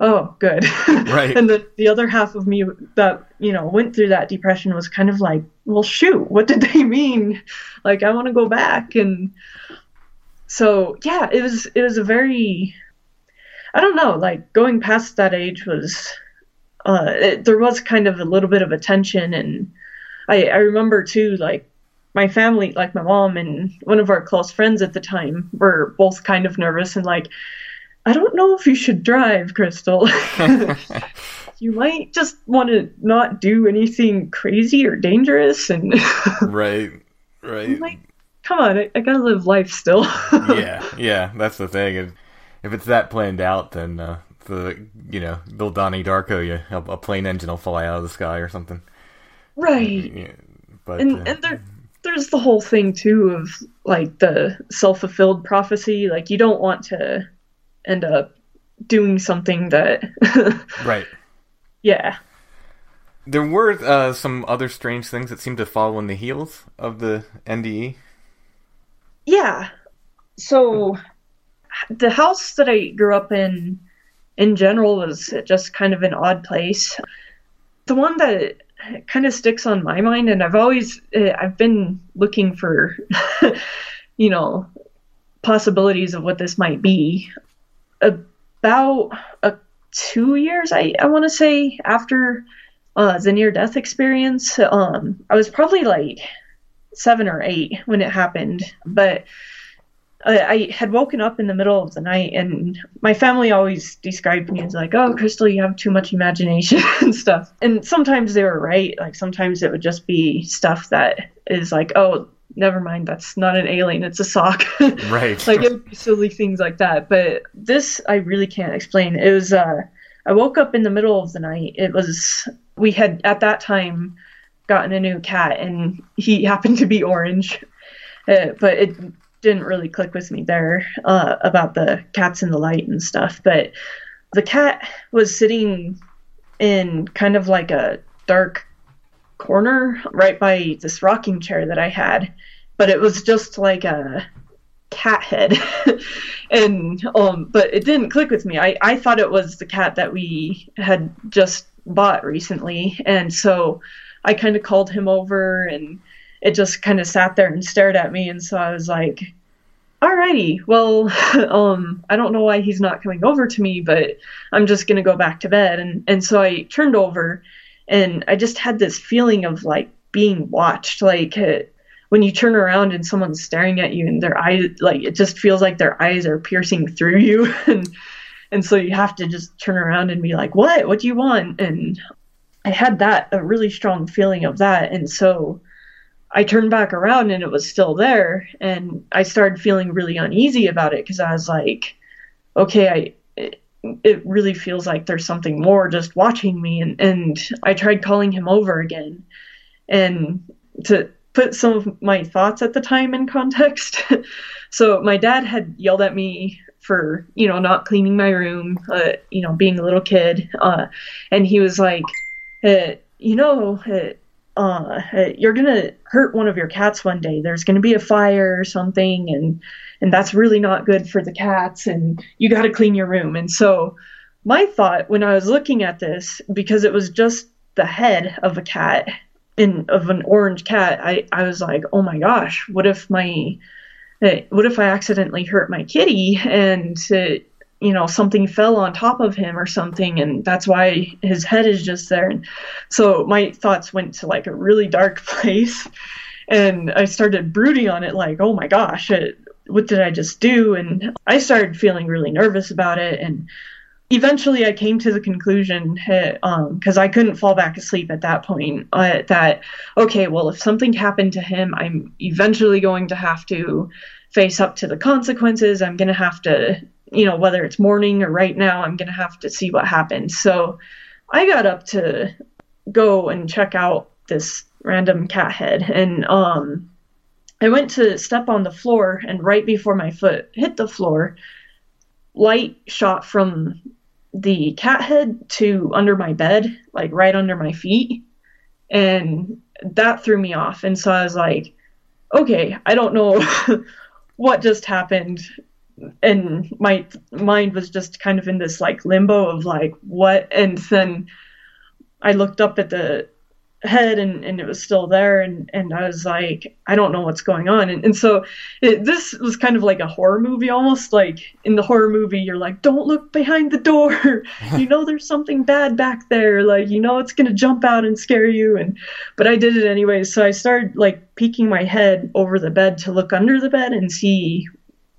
oh, good. Right. And the other half of me that, you know, went through that depression was kind of like, well, shoot, what did they mean? Like, I want to go back. And so, yeah, it was a very... I don't know, like going past that age was, there was kind of a little bit of a tension. And I remember too, like my family, like my mom and one of our close friends at the time were both kind of nervous and like, I don't know if you should drive, Crystal. You might just want to not do anything crazy or dangerous. And Right. I'm like, come on, I got to live life still. Yeah, that's the thing. If it's that planned out, then they'll Donnie Darko you. A plane engine will fly out of the sky or something. Right. Yeah, but, and there's the whole thing too of like the self-fulfilled prophecy. Like you don't want to end up doing something that. Right. Yeah. There were some other strange things that seemed to follow on the heels of the NDE. Yeah. So. The house that I grew up in general, was just kind of an odd place. The one that kind of sticks on my mind, and I've been looking for, you know, possibilities of what this might be. About 2 years, I want to say, after the near-death experience, I was probably like 7 or 8 when it happened, but... I had woken up in the middle of the night, and my family always described me as like, oh, Crystal, you have too much imagination and stuff. And sometimes they were right. Like sometimes it would just be stuff that is like, oh, never mind. That's not an alien. It's a sock. Right. Like it would be silly things like that. But this, I really can't explain. It was, I woke up in the middle of the night. We had at that time gotten a new cat, and he happened to be orange, but it didn't really click with me there about the cats in the light and stuff. But the cat was sitting in kind of like a dark corner right by this rocking chair that I had, but it was just like a cat head. And but it didn't click with me. I thought it was the cat that we had just bought recently, and so I kind of called him over, and it just kind of sat there and stared at me. And so I was like, alrighty, well, I don't know why he's not coming over to me, but I'm just going to go back to bed. And so I turned over, and I just had this feeling of like being watched. Like when you turn around and someone's staring at you, and their eyes, like it just feels like their eyes are piercing through you. And so you have to just turn around and be like, what? What do you want? And I had a really strong feeling of that. And so I turned back around, and it was still there, and I started feeling really uneasy about it because I was like, okay, it really feels like there's something more just watching me. And I tried calling him over again. And to put some of my thoughts at the time in context, so my dad had yelled at me for, you know, not cleaning my room, you know, being a little kid, and he was like, you know, you're going to hurt one of your cats one day. There's going to be a fire or something. And that's really not good for the cats, and you got to clean your room. And so my thought when I was looking at this, because it was just the head of a cat, of an orange cat, I was like, oh my gosh, what if I accidentally hurt my kitty and something fell on top of him or something, and that's why his head is just there. And so my thoughts went to like a really dark place, and I started brooding on it, like, oh my gosh, what did I just do? And I started feeling really nervous about it, and eventually I came to the conclusion, because I couldn't fall back asleep at that point, that, okay, well, if something happened to him, I'm eventually going to have to face up to the consequences. I'm going to have to, whether it's morning or right now, I'm going to have to see what happens. So I got up to go and check out this random cat head, and I went to step on the floor, and right before my foot hit the floor, light shot from the cat head to under my bed, like right under my feet, and that threw me off. And so I was like, okay, I don't know what just happened, and my mind was just kind of in this like limbo of like, what? And then I looked up at the head, and it was still there, and I was like, I don't know what's going on. And so this was kind of like a horror movie, almost like in the horror movie, you're like, don't look behind the door. There's something bad back there. Like, it's going to jump out and scare you. But I did it anyway. So I started like peeking my head over the bed to look under the bed and see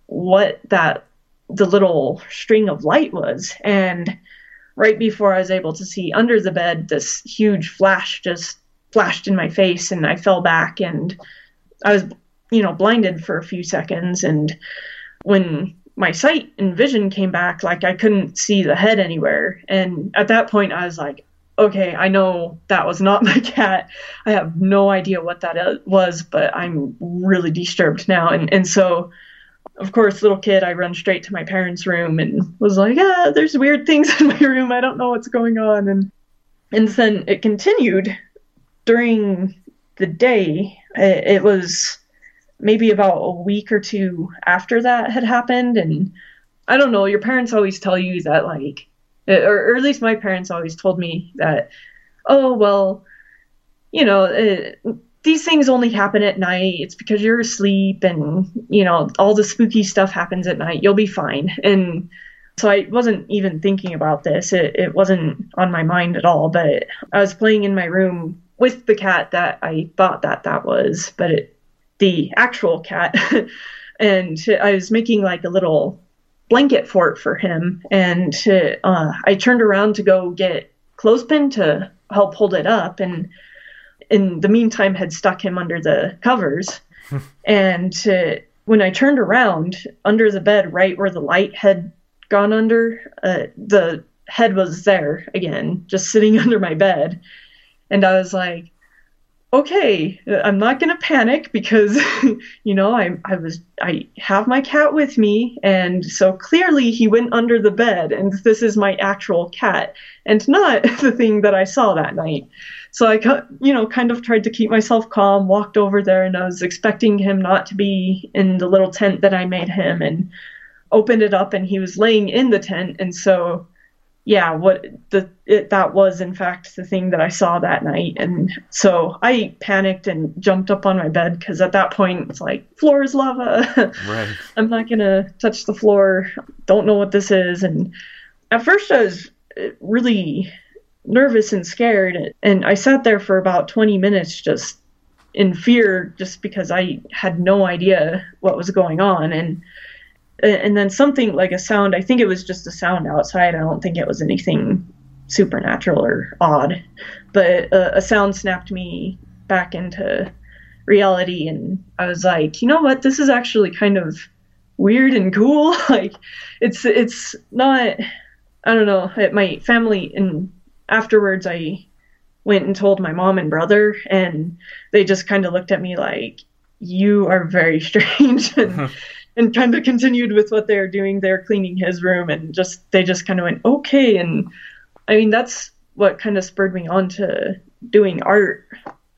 what the little string of light was. And right before I was able to see under the bed, this huge flash just flashed in my face, and I fell back, and I was, blinded for a few seconds. And when my sight and vision came back, like I couldn't see the head anywhere. And at that point I was like, okay, I know that was not my cat. I have no idea what that was, but I'm really disturbed now. And so, of course, little kid, I run straight to my parents' room and was like, yeah, there's weird things in my room. I don't know what's going on. And then it continued during the day. It was maybe about a week or two after that had happened. And I don't know, your parents always tell you that, like, or at least my parents always told me that, oh, well, these things only happen at night. It's because you're asleep, and, all the spooky stuff happens at night. You'll be fine. And so I wasn't even thinking about this. It wasn't on my mind at all, but I was playing in my room with the cat that I thought that was, but the actual cat. And I was making like a little blanket fort for him. And I turned around to go get clothespin to help hold it up, and in the meantime had stuck him under the covers. And when I turned around under the bed, right where the light had gone under, the head was there again, just sitting under my bed. And I was like, okay, I'm not going to panic because, I have my cat with me. And so clearly he went under the bed, and this is my actual cat and not the thing that I saw that night. So I, kind of tried to keep myself calm, walked over there, and I was expecting him not to be in the little tent that I made him, and opened it up, and he was laying in the tent. And so, yeah, that was, in fact, the thing that I saw that night. And so I panicked and jumped up on my bed, because at that point, it's like, floor is lava. Right. I'm not going to touch the floor. Don't know what this is. And at first I was really nervous and scared. And I sat there for about 20 minutes just in fear, just because I had no idea what was going on. And then something like a sound, I think it was just a sound outside. I don't think it was anything supernatural or odd, but a sound snapped me back into reality. And I was like, you know what? This is actually kind of weird and cool. Like it's not, I don't know, my family. And afterwards I went and told my mom and brother, and they just kind of looked at me like, you are very strange. And kind of continued with what they were doing. They were cleaning his room, and they just kind of went, okay. And I mean, that's what kind of spurred me on to doing art,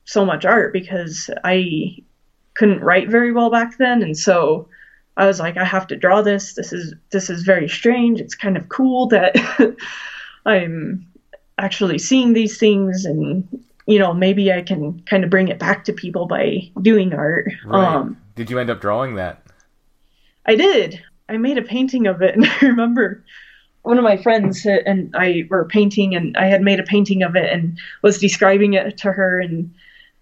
so much art, because I couldn't write very well back then. And so I was like, I have to draw this. This is very strange. It's kind of cool that I'm actually seeing these things. And you know, maybe I can kind of bring it back to people by doing art. Right. Did you end up drawing that? I did. I made a painting of it, and I remember one of my friends and I were painting, and I had made a painting of it and was describing it to her, and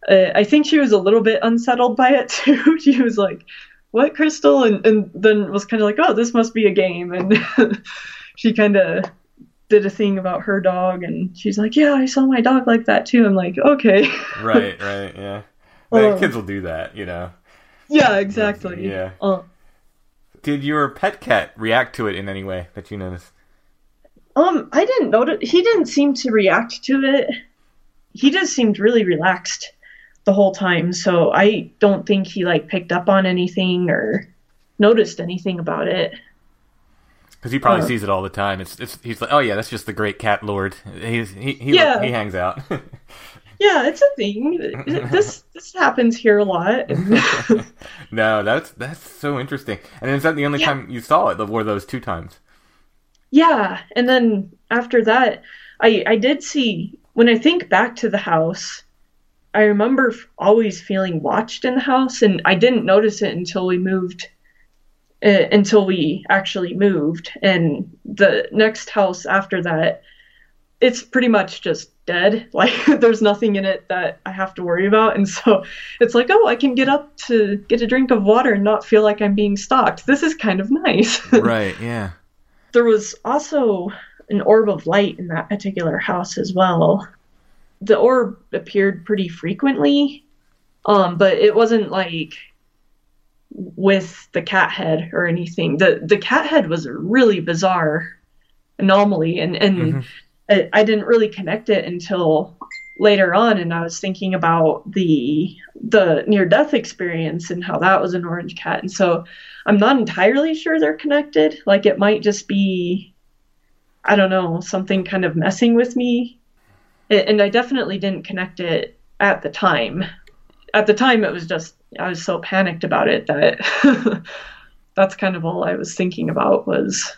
I think she was a little bit unsettled by it too. She was like, "What, Crystal?" And then was kind of like, "Oh, this must be a game." And she kind of did a thing about her dog, and she's like, "Yeah, I saw my dog like that too." I'm like, "Okay." Right, yeah. Kids will do that, you know. Yeah, exactly. Yeah. Did your pet cat react to it in any way that you noticed? I didn't notice. He didn't seem to react to it. He just seemed really relaxed the whole time, so I don't think he picked up on anything or noticed anything about it. Because he probably sees it all the time. He's like, "Oh yeah, that's just the great cat lord. He hangs out." Yeah, it's a thing. This happens here a lot. No, that's so interesting. And is that the only time you saw it? Were those two times? Yeah, and then after that, I did see, when I think back to the house, I remember always feeling watched in the house, and I didn't notice it until we actually moved. And the next house after that, it's pretty much just dead. There's nothing in it that I have to worry about. And so it's like, oh, I can get up to get a drink of water and not feel like I'm being stalked. This is kind of nice. Right, yeah. There was also an orb of light in that particular house as well. The orb appeared pretty frequently, but it wasn't with the cat head or anything. The cat head was a really bizarre anomaly, and mm-hmm. I didn't really connect it until later on, and I was thinking about the near-death experience and how that was an orange cat. And so I'm not entirely sure they're connected. It might just be, I don't know, something kind of messing with me. And I definitely didn't connect it at the time. At the time, it was just, I was so panicked about it that that's kind of all I was thinking about was,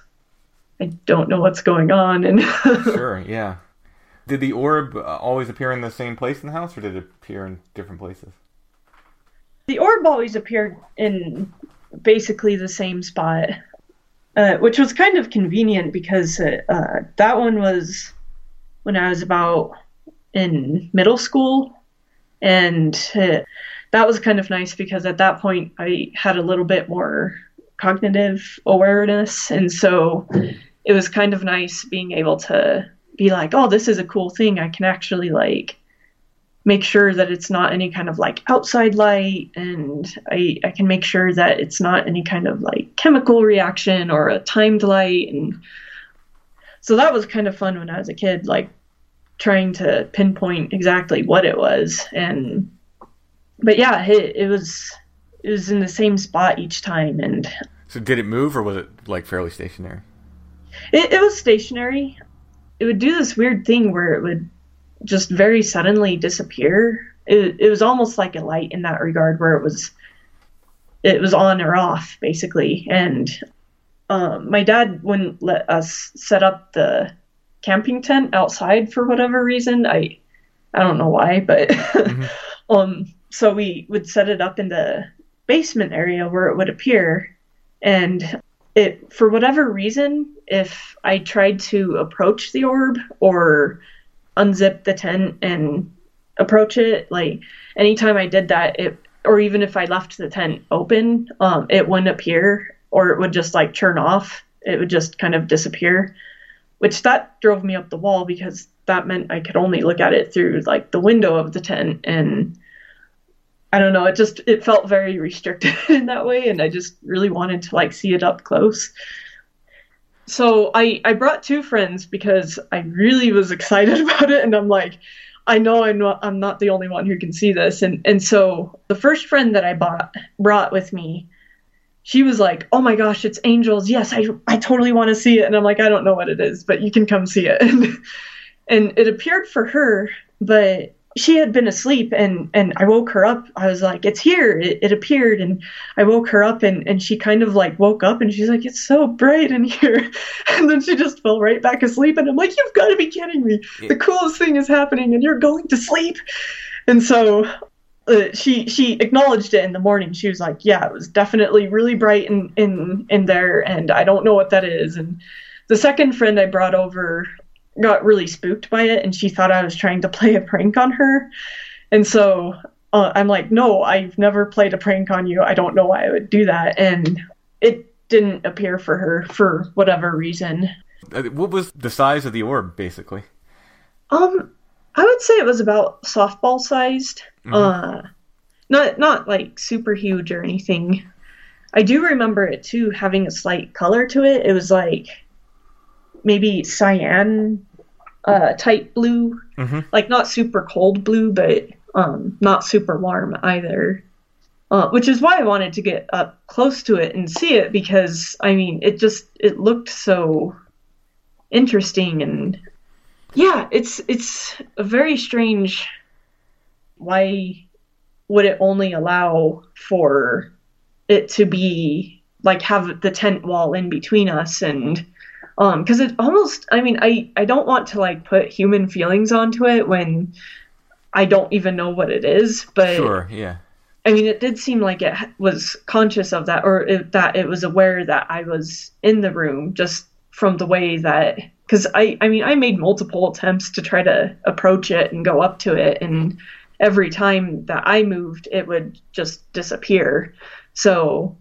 I don't know what's going on. And Sure, yeah. Did the orb always appear in the same place in the house, or did it appear in different places? The orb always appeared in basically the same spot, which was kind of convenient because that one was when I was about in middle school, and that was kind of nice because at that point I had a little bit more cognitive awareness, and so it was kind of nice being able to be like, oh, this is a cool thing. I can actually make sure that it's not any kind of outside light, and I can make sure that it's not any kind of chemical reaction or a timed light. And so that was kind of fun when I was a kid, trying to pinpoint exactly what it was. And but yeah, it was in the same spot each time. And so did it move, or was it fairly stationary? It was stationary. It would do this weird thing where it would just very suddenly disappear. It was almost like a light in that regard, where it was on or off basically. And my dad wouldn't let us set up the camping tent outside for whatever reason. I don't know why, but mm-hmm. So we would set it up in the basement area where it would appear. And it, for whatever reason, if I tried to approach the orb or unzip the tent and approach it, anytime I did that, or even if I left the tent open, it wouldn't appear, or it would just turn off. It would just kind of disappear, which that drove me up the wall, because that meant I could only look at it through the window of the tent. And I don't know, it felt very restricted in that way, and I just really wanted to see it up close. So I brought two friends because I really was excited about it, and I'm I know I'm not the only one who can see this. And so the first friend that I brought with me, she was oh my gosh, it's angels. Yes, I totally want to see it. And I'm I don't know what it is, but you can come see it. And it appeared for her, but she had been asleep, and I woke her up. I was like, it's here. It appeared. And I woke her up, and she kind of like woke up, and she's like, it's so bright in here. And then she just fell right back asleep. And I'm like, you've got to be kidding me. Yeah. The coolest thing is happening and you're going to sleep. And so she acknowledged it in the morning. She was like, yeah, it was definitely really bright in there. And I don't know what that is. And the second friend I brought over got really spooked by it, and she thought I was trying to play a prank on her. And so I'm like, no, I've never played a prank on you. I don't know why I would do that. And it didn't appear for her for whatever reason. What was the size of the orb, basically? I would say it was about softball sized. Mm-hmm. Not like super huge or anything. I do remember it too having a slight color to it. It was like maybe cyan, tight blue, mm-hmm. like not super cold blue, but not super warm either, which is why I wanted to get up close to it and see it, because I mean, it looked so interesting. And yeah, it's a very strange, why would it only allow for it to be like, have the tent wall in between us? And because it almost, I mean, I don't want to like put human feelings onto it when I don't even know what it is, but sure, yeah. I mean, it did seem like it was conscious of that, or that it was aware that I was in the room, just from the way that, because I mean, I made multiple attempts to try to approach it and go up to it, and every time that I moved, it would just disappear. So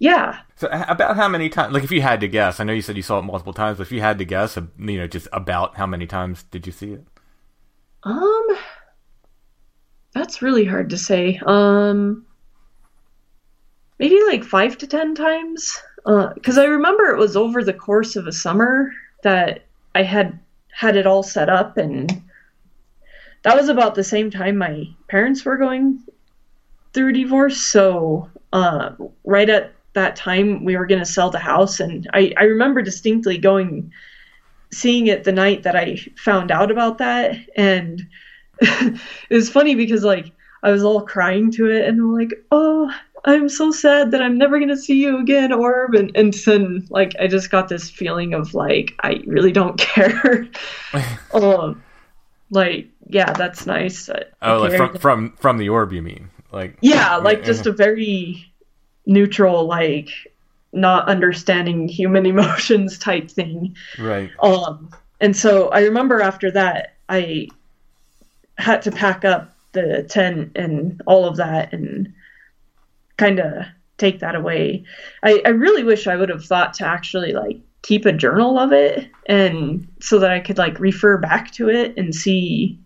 yeah. So about how many times, like if you had to guess, I know you said you saw it multiple times, but if you had to guess, you know, just about how many times did you see it? That's really hard to say. Maybe like 5 to 10 times. 'Cause I remember it was over the course of a summer that I had it all set up, and that was about the same time my parents were going through divorce. So, right at that time we were going to sell the house, and I remember distinctly seeing it the night that I found out about that. And it was funny because like I was all crying to it, and I'm like, oh, I'm so sad that I'm never going to see you again, Orb. And then like, I just got this feeling of like, I really don't care. Like, yeah, that's nice. I like from the orb, you mean? Like, yeah, like just a very neutral, like not understanding human emotions type thing. Right. And so I remember after that, I had to pack up the tent and all of that and kind of take that away. I really wish I would have thought to actually like keep a journal of it, and so that I could like refer back to it and see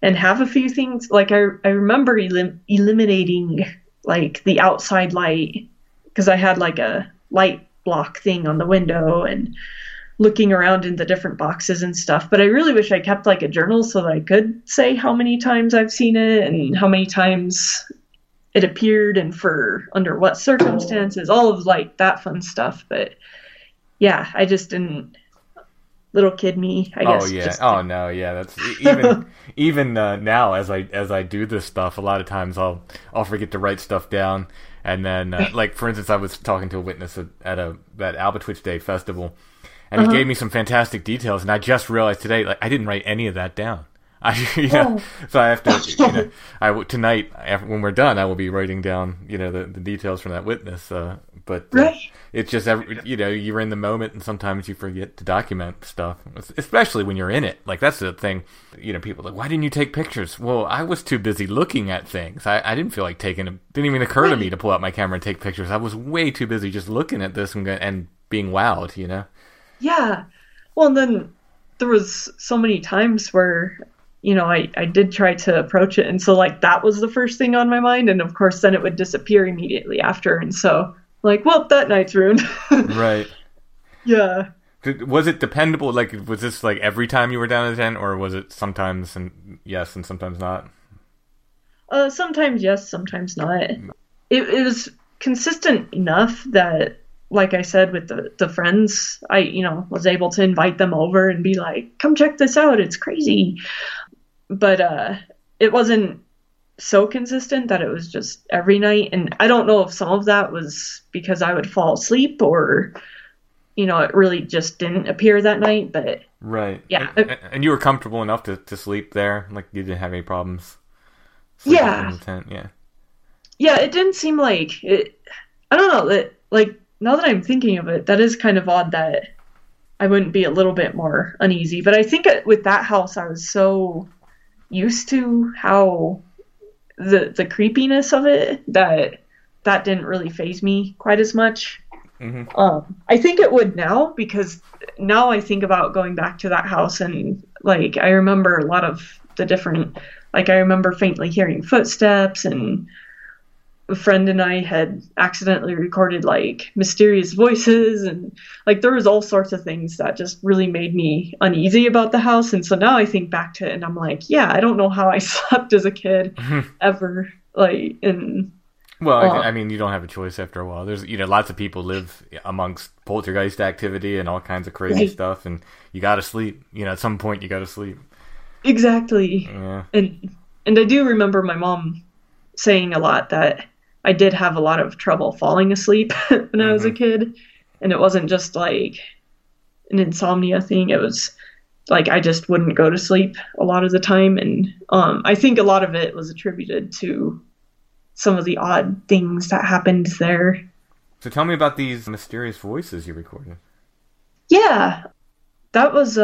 and have a few things. Like I remember eliminating like the outside light, because I had like a light block thing on the window, and looking around in the different boxes and stuff. But I really wish I kept like a journal so that I could say how many times I've seen it and how many times it appeared and for under what circumstances, all of like that fun stuff. But yeah, I just didn't. Little kid me, I guess. Oh yeah. Just... oh no, yeah. That's even now as I do this stuff, a lot of times I'll forget to write stuff down, and then like for instance, I was talking to a witness at Albatwitch Day festival, and he gave me some fantastic details, and I just realized today like I didn't write any of that down. So I have to, you know, tonight when we're done, I will be writing down, you know, the details from that witness. But it's just, you know, you're in the moment, and sometimes you forget to document stuff, especially when you're in it. Like that's the thing, you know, people are like, why didn't you take pictures? Well, I was too busy looking at things. I didn't feel like taking it. Didn't even occur to me to pull out my camera and take pictures. I was way too busy just looking at this and being wowed, you know? Yeah. Well, and then there was so many times where, you know, I did try to approach it. And so like, that was the first thing on my mind. And of course, then it would disappear immediately after. And so like, well, that night's ruined. Right. Yeah. Was it dependable? Like, was this like every time you were down in the tent, or was it sometimes and yes, and sometimes not? Sometimes yes, sometimes not. It was consistent enough that, like I said, with the friends, I, you know, was able to invite them over and be like, come check this out. It's crazy. But it wasn't so consistent that it was just every night. And I don't know if some of that was because I would fall asleep or, you know, it really just didn't appear that night. But right. Yeah. And you were comfortable enough to sleep there? Like, you didn't have any problems? Yeah. In the tent? Yeah. Yeah, it didn't seem like it. I don't know. It, like, now that I'm thinking of it, that is kind of odd that I wouldn't be a little bit more uneasy. But I think with that house, I was so used to how the creepiness of it that didn't really faze me quite as much. Mm-hmm. I think it would now, because now I think about going back to that house and, like, I remember a lot of the different, like, I remember faintly hearing footsteps, and a friend and I had accidentally recorded, like, mysterious voices, and, like, there was all sorts of things that just really made me uneasy about the house. And so now I think back to it and I'm like, yeah, I don't know how I slept as a kid ever. Like, and well, I mean, you don't have a choice after a while. There's, you know, lots of people live amongst poltergeist activity and all kinds of crazy stuff, and you gotta sleep, you know, at some point you gotta sleep. Exactly. Yeah. And I do remember my mom saying a lot that I did have a lot of trouble falling asleep when I was a kid. And it wasn't just like an insomnia thing. It was like, I just wouldn't go to sleep a lot of the time. And I think a lot of it was attributed to some of the odd things that happened there. So tell me about these mysterious voices you recorded. Yeah, that was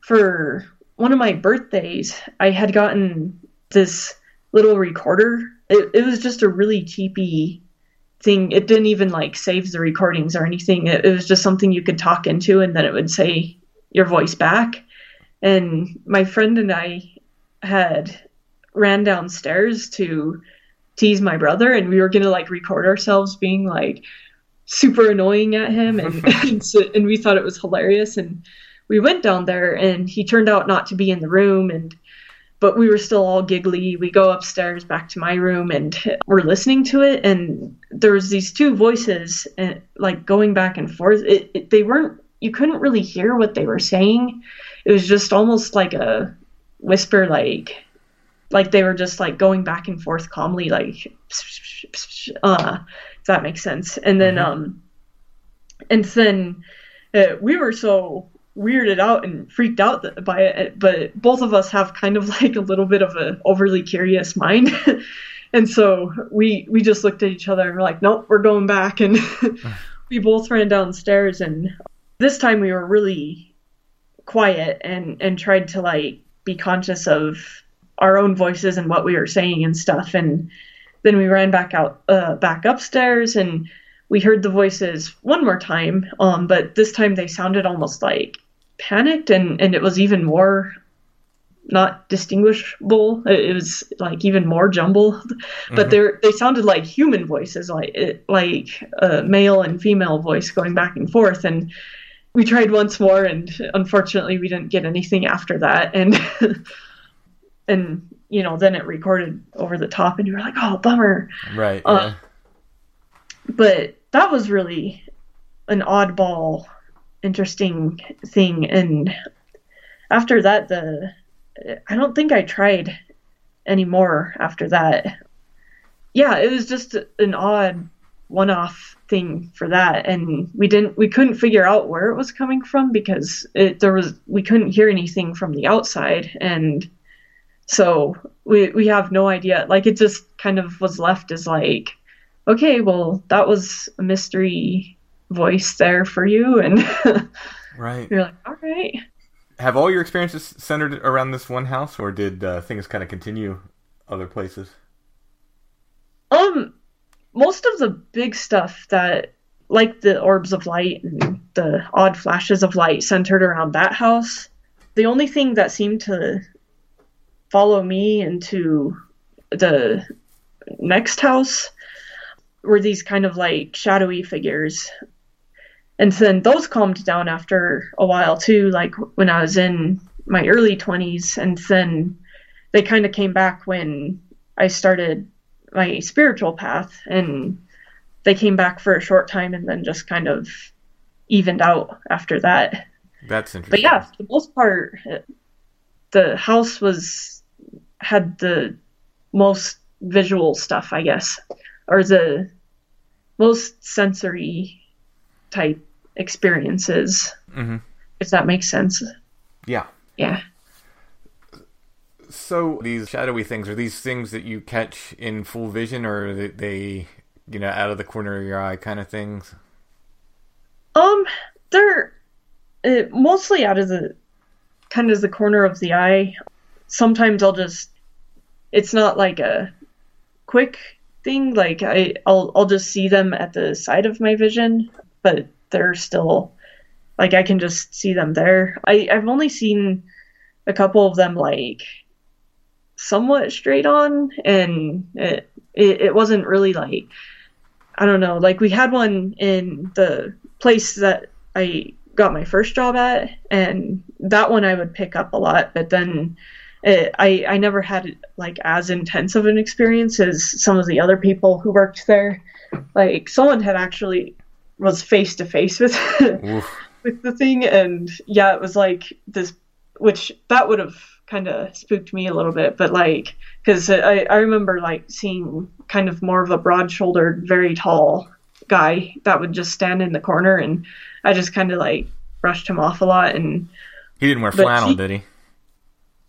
for one of my birthdays. I had gotten this little recorder. It was just a really cheapy thing. It didn't even, like, save the recordings or anything. It was just something you could talk into, and then it would say your voice back. And my friend and I had ran downstairs to tease my brother, and we were going to, like, record ourselves being, like, super annoying at him. And, and we thought it was hilarious. And we went down there, and he turned out not to be in the room, but we were still all giggly. We go upstairs back to my room, and we're listening to it. And there was these two voices, and, like, going back and forth. You couldn't really hear what they were saying. It was just almost like a whisper, like they were just, like, going back and forth calmly, like, psh, psh, psh, if that makes sense. And then, we were so weirded out and freaked out by it, but both of us have kind of, like, a little bit of an overly curious mind. And so we just looked at each other and we're like, nope, we're going back. And we both ran downstairs, and this time we were really quiet and tried to, like, be conscious of our own voices and what we were saying and stuff. And then we ran back upstairs, and we heard the voices one more time, but this time they sounded almost, like, panicked, and it was even more not distinguishable. It was, like, even more jumbled. But they sounded like human voices, like a male and female voice going back and forth. And we tried once more, and unfortunately we didn't get anything after that. And and, you know, then it recorded over the top, and you were like, oh, bummer. Right. Yeah. But that was really an oddball, interesting thing. And after that, I don't think I tried anymore after that. Yeah, it was just an odd one-off thing for that. And we couldn't figure out where it was coming from, because we couldn't hear anything from the outside. And so we have no idea. Like, it just kind of was left as, like, okay, well, that was a mystery voice there for you. And right. You're like, all right. Have all your experiences centered around this one house, or did things kind of continue other places? Most of the big stuff that, like, the orbs of light and the odd flashes of light centered around that house. The only thing that seemed to follow me into the next house were these kind of, like, shadowy figures. And then those calmed down after a while too, like when I was in my early 20s. And then they kind of came back when I started my spiritual path, and they came back for a short time and then just kind of evened out after that. That's interesting. But yeah, for the most part, the house was had the most visual stuff, I guess, or the most sensory type experiences, mm-hmm. if that makes sense. Yeah. Yeah. So these shadowy things, are these things that you catch in full vision, or are they, you know, out of the corner of your eye kind of things? They're mostly out of the kind of the corner of the eye. Sometimes I'll just, it's not like a quick thing. Like I'll just see them at the side of my vision, but they're still like, I can just see them there. I've only seen a couple of them like somewhat straight on, and it wasn't really like, I don't know, like we had one in the place that I got my first job at, and that one I would pick up a lot, but then I never had like as intense of an experience as some of the other people who worked there. Like someone had actually was face to face with with the thing, and yeah, it was like this, which that would have kind of spooked me a little bit, but like, because I remember like seeing kind of more of a broad-shouldered, very tall guy that would just stand in the corner, and I just kind of like brushed him off a lot. And he didn't wear flannel, did he?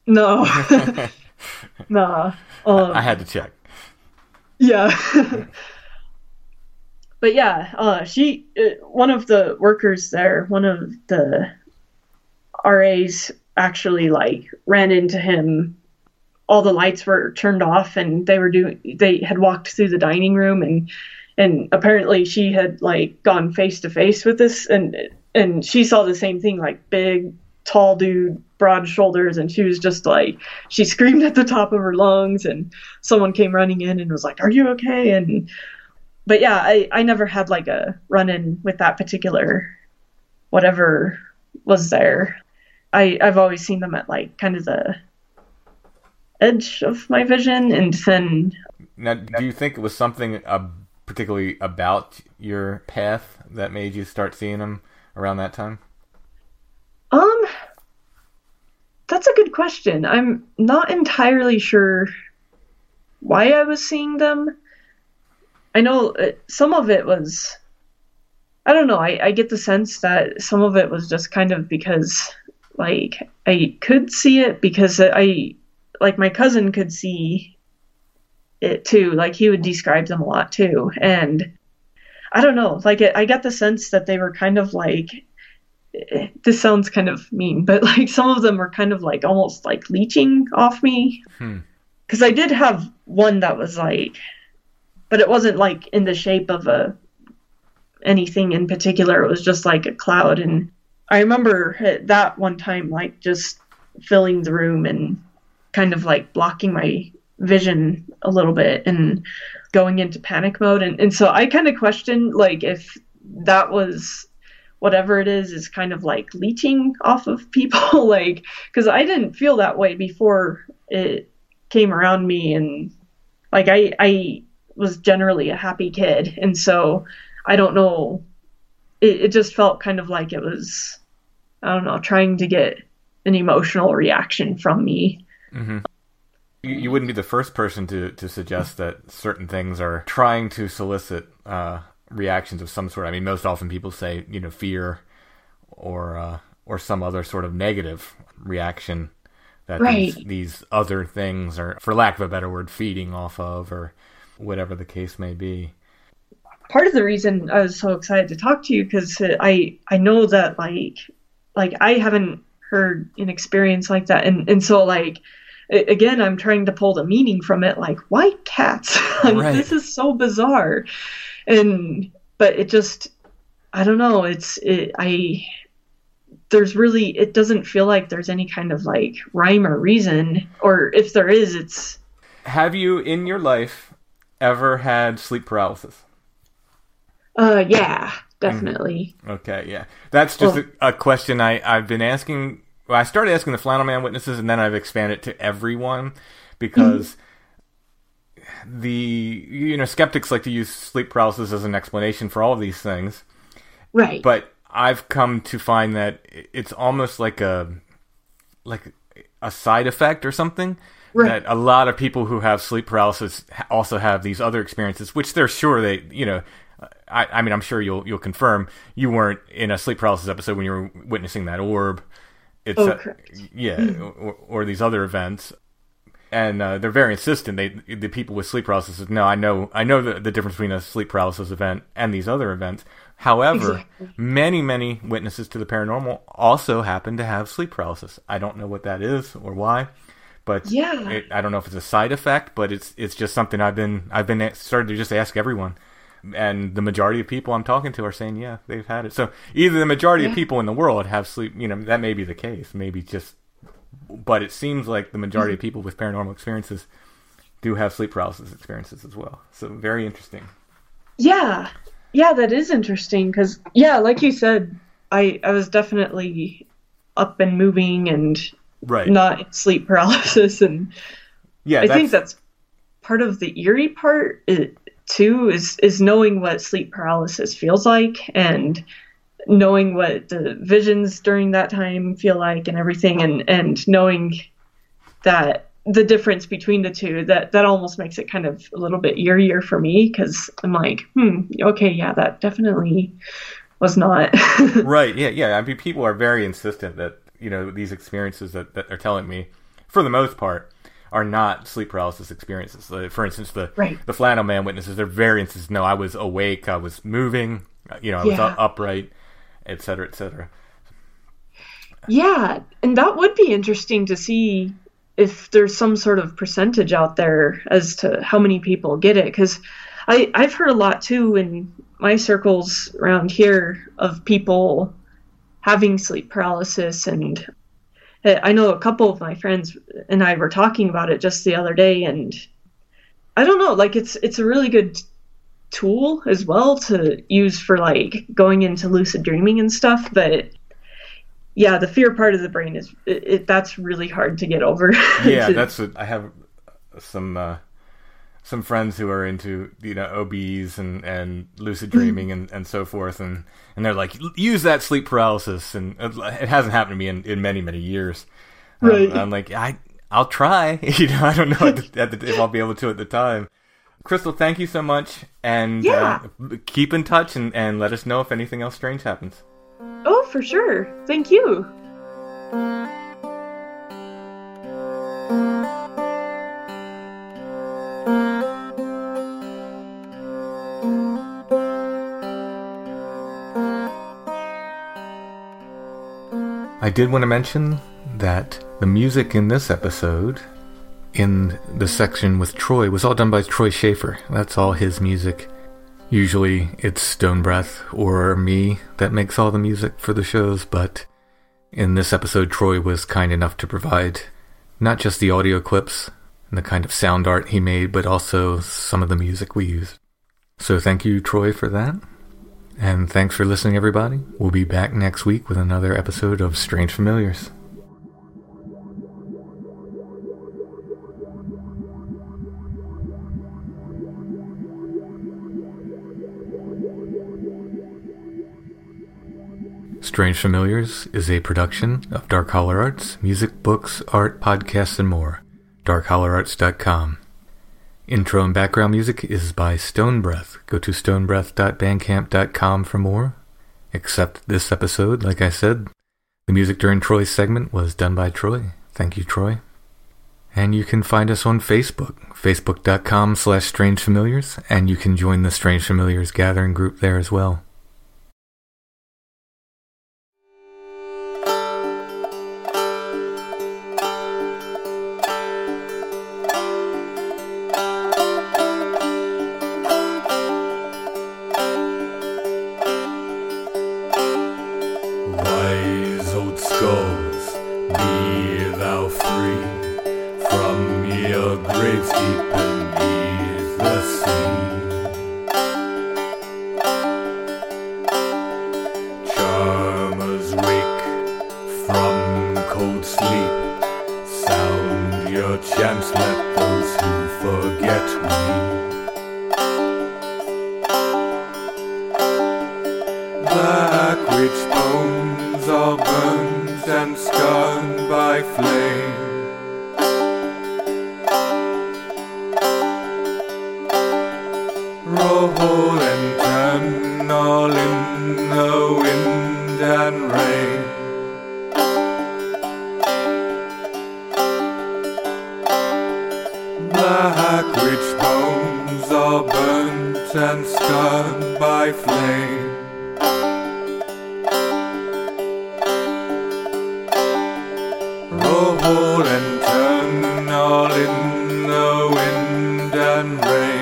No. Nah. I had to check. Yeah. But yeah, one of the workers there, one of the RAs, actually like ran into him. All the lights were turned off, and they had walked through the dining room, and apparently she had like gone face to face with this, and she saw the same thing, like big tall dude, broad shoulders, and she was just like, she screamed at the top of her lungs, and someone came running in and was like, "Are you okay?" And but yeah, I never had like a run-in with that particular whatever was there. I've always seen them at like kind of the edge of my vision, and then. Now, do you think it was something particularly about your path that made you start seeing them around that time? That's a good question. I'm not entirely sure why I was seeing them. I know some of it was, I don't know, I get the sense that some of it was just kind of because, like, I could see it because like, my cousin could see it too. Like, he would describe them a lot too. And I don't know, like, I got the sense that they were kind of like, this sounds kind of mean, but like, some of them were kind of like almost like leeching off me. 'Cause I did have one that was like, but it wasn't like in the shape of anything in particular. It was just like a cloud. And I remember that one time, like, just filling the room and kind of like blocking my vision a little bit and going into panic mode. And so I kind of questioned, like, if that was whatever it is kind of like leeching off of people, like, 'cause I didn't feel that way before it came around me. And like, I was generally a happy kid. And so I don't know, it just felt kind of like it was, I don't know, trying to get an emotional reaction from me. Mm-hmm. You wouldn't be the first person to suggest that certain things are trying to solicit reactions of some sort. I mean, most often people say, you know, fear or some other sort of negative reaction that right. these other things are, for lack of a better word, feeding off of, or whatever the case may be. Part of the reason I was so excited to talk to you, because I know that like I haven't heard an experience like that, and so like again, I'm trying to pull the meaning from it, like, why cats? Like, right. This is so bizarre, but it just, I don't know. It doesn't feel like there's any kind of like rhyme or reason, or if there is, it's. Have you in your life ever had sleep paralysis? Yeah, definitely. Okay, yeah. That's just a question I've been asking. Well, I started asking the Flannel Man witnesses, and then I've expanded to everyone, because skeptics like to use sleep paralysis as an explanation for all of these things. Right. But I've come to find that it's almost like a side effect or something Right. That a lot of people who have sleep paralysis also have these other experiences, which they're sure they, you know, I mean, I'm sure you'll confirm you weren't in a sleep paralysis episode when you were witnessing that orb. It's correct. Yeah, or these other events. And they're very insistent. The people with sleep paralysis says, no, I know the difference between a sleep paralysis event and these other events. However, many witnesses to the paranormal also happen to have sleep paralysis. I don't know what that is or why, but I don't know if it's a side effect, but it's just something I've been started to just ask everyone. And the majority of people I'm talking to are saying, yeah, they've had it. So either the majority of people in the world have sleep, you know, that may be the case, maybe just. But it seems like the majority of people with paranormal experiences do have sleep paralysis experiences as well. So very interesting. Yeah. Yeah, that is interesting because, yeah, like you said, I was definitely up and moving and not in sleep paralysis. And I think that's part of the eerie part too is knowing what sleep paralysis feels like and knowing what the visions during that time feel like and everything, and knowing that the difference between the two, that almost makes it kind of a little bit eerier for me, because I'm like, okay, yeah, that definitely was not. Right, yeah. I mean, people are very insistent that, you know, these experiences that they're telling me, for the most part, are not sleep paralysis experiences. For instance, the flannel man witnesses, they're very insistent, no, I was awake, I was moving, you know, I was upright. Et cetera, et cetera. Yeah, and that would be interesting to see if there's some sort of percentage out there as to how many people get it. Because I've heard a lot, too, in my circles around here of people having sleep paralysis. And I know a couple of my friends and I were talking about it just the other day. And I don't know, like, it's a really good tool as well to use for like going into lucid dreaming and stuff, but yeah, the fear part of the brain is that's really hard to get over. Yeah, I have some friends who are into, you know, OBs and lucid dreaming and so forth, and they're like, use that sleep paralysis, and it hasn't happened to me in many years. Right. I'm like, I'll try. You know, I don't know if I'll be able to at the time. Crystal, thank you so much, and keep in touch and let us know if anything else strange happens. Oh, for sure. Thank you. I did want to mention that the music in this episode, in the section with Troy, was all done by Troy Schaefer. That's all his music. Usually it's Stonebreath or me that makes all the music for the shows, but in this episode Troy was kind enough to provide not just the audio clips and the kind of sound art he made, but also some of the music we used. So thank you, Troy, for that. And thanks for listening, everybody. We'll be back next week with another episode of Strange Familiars. Strange Familiars is a production of Dark Holler Arts, music, books, art, podcasts, and more. DarkHollerArts.com. Intro and background music is by Stonebreath. Go to stonebreath.bandcamp.com for more. Except this episode, like I said, the music during Troy's segment was done by Troy. Thank you, Troy. And you can find us on Facebook, facebook.com/Strange Familiars, and you can join the Strange Familiars gathering group there as well. Burns and scarred by flame. snowball and all in the wind and rain. Black witch bones are burnt and scarred by flame. Roll and turn all in the wind and rain.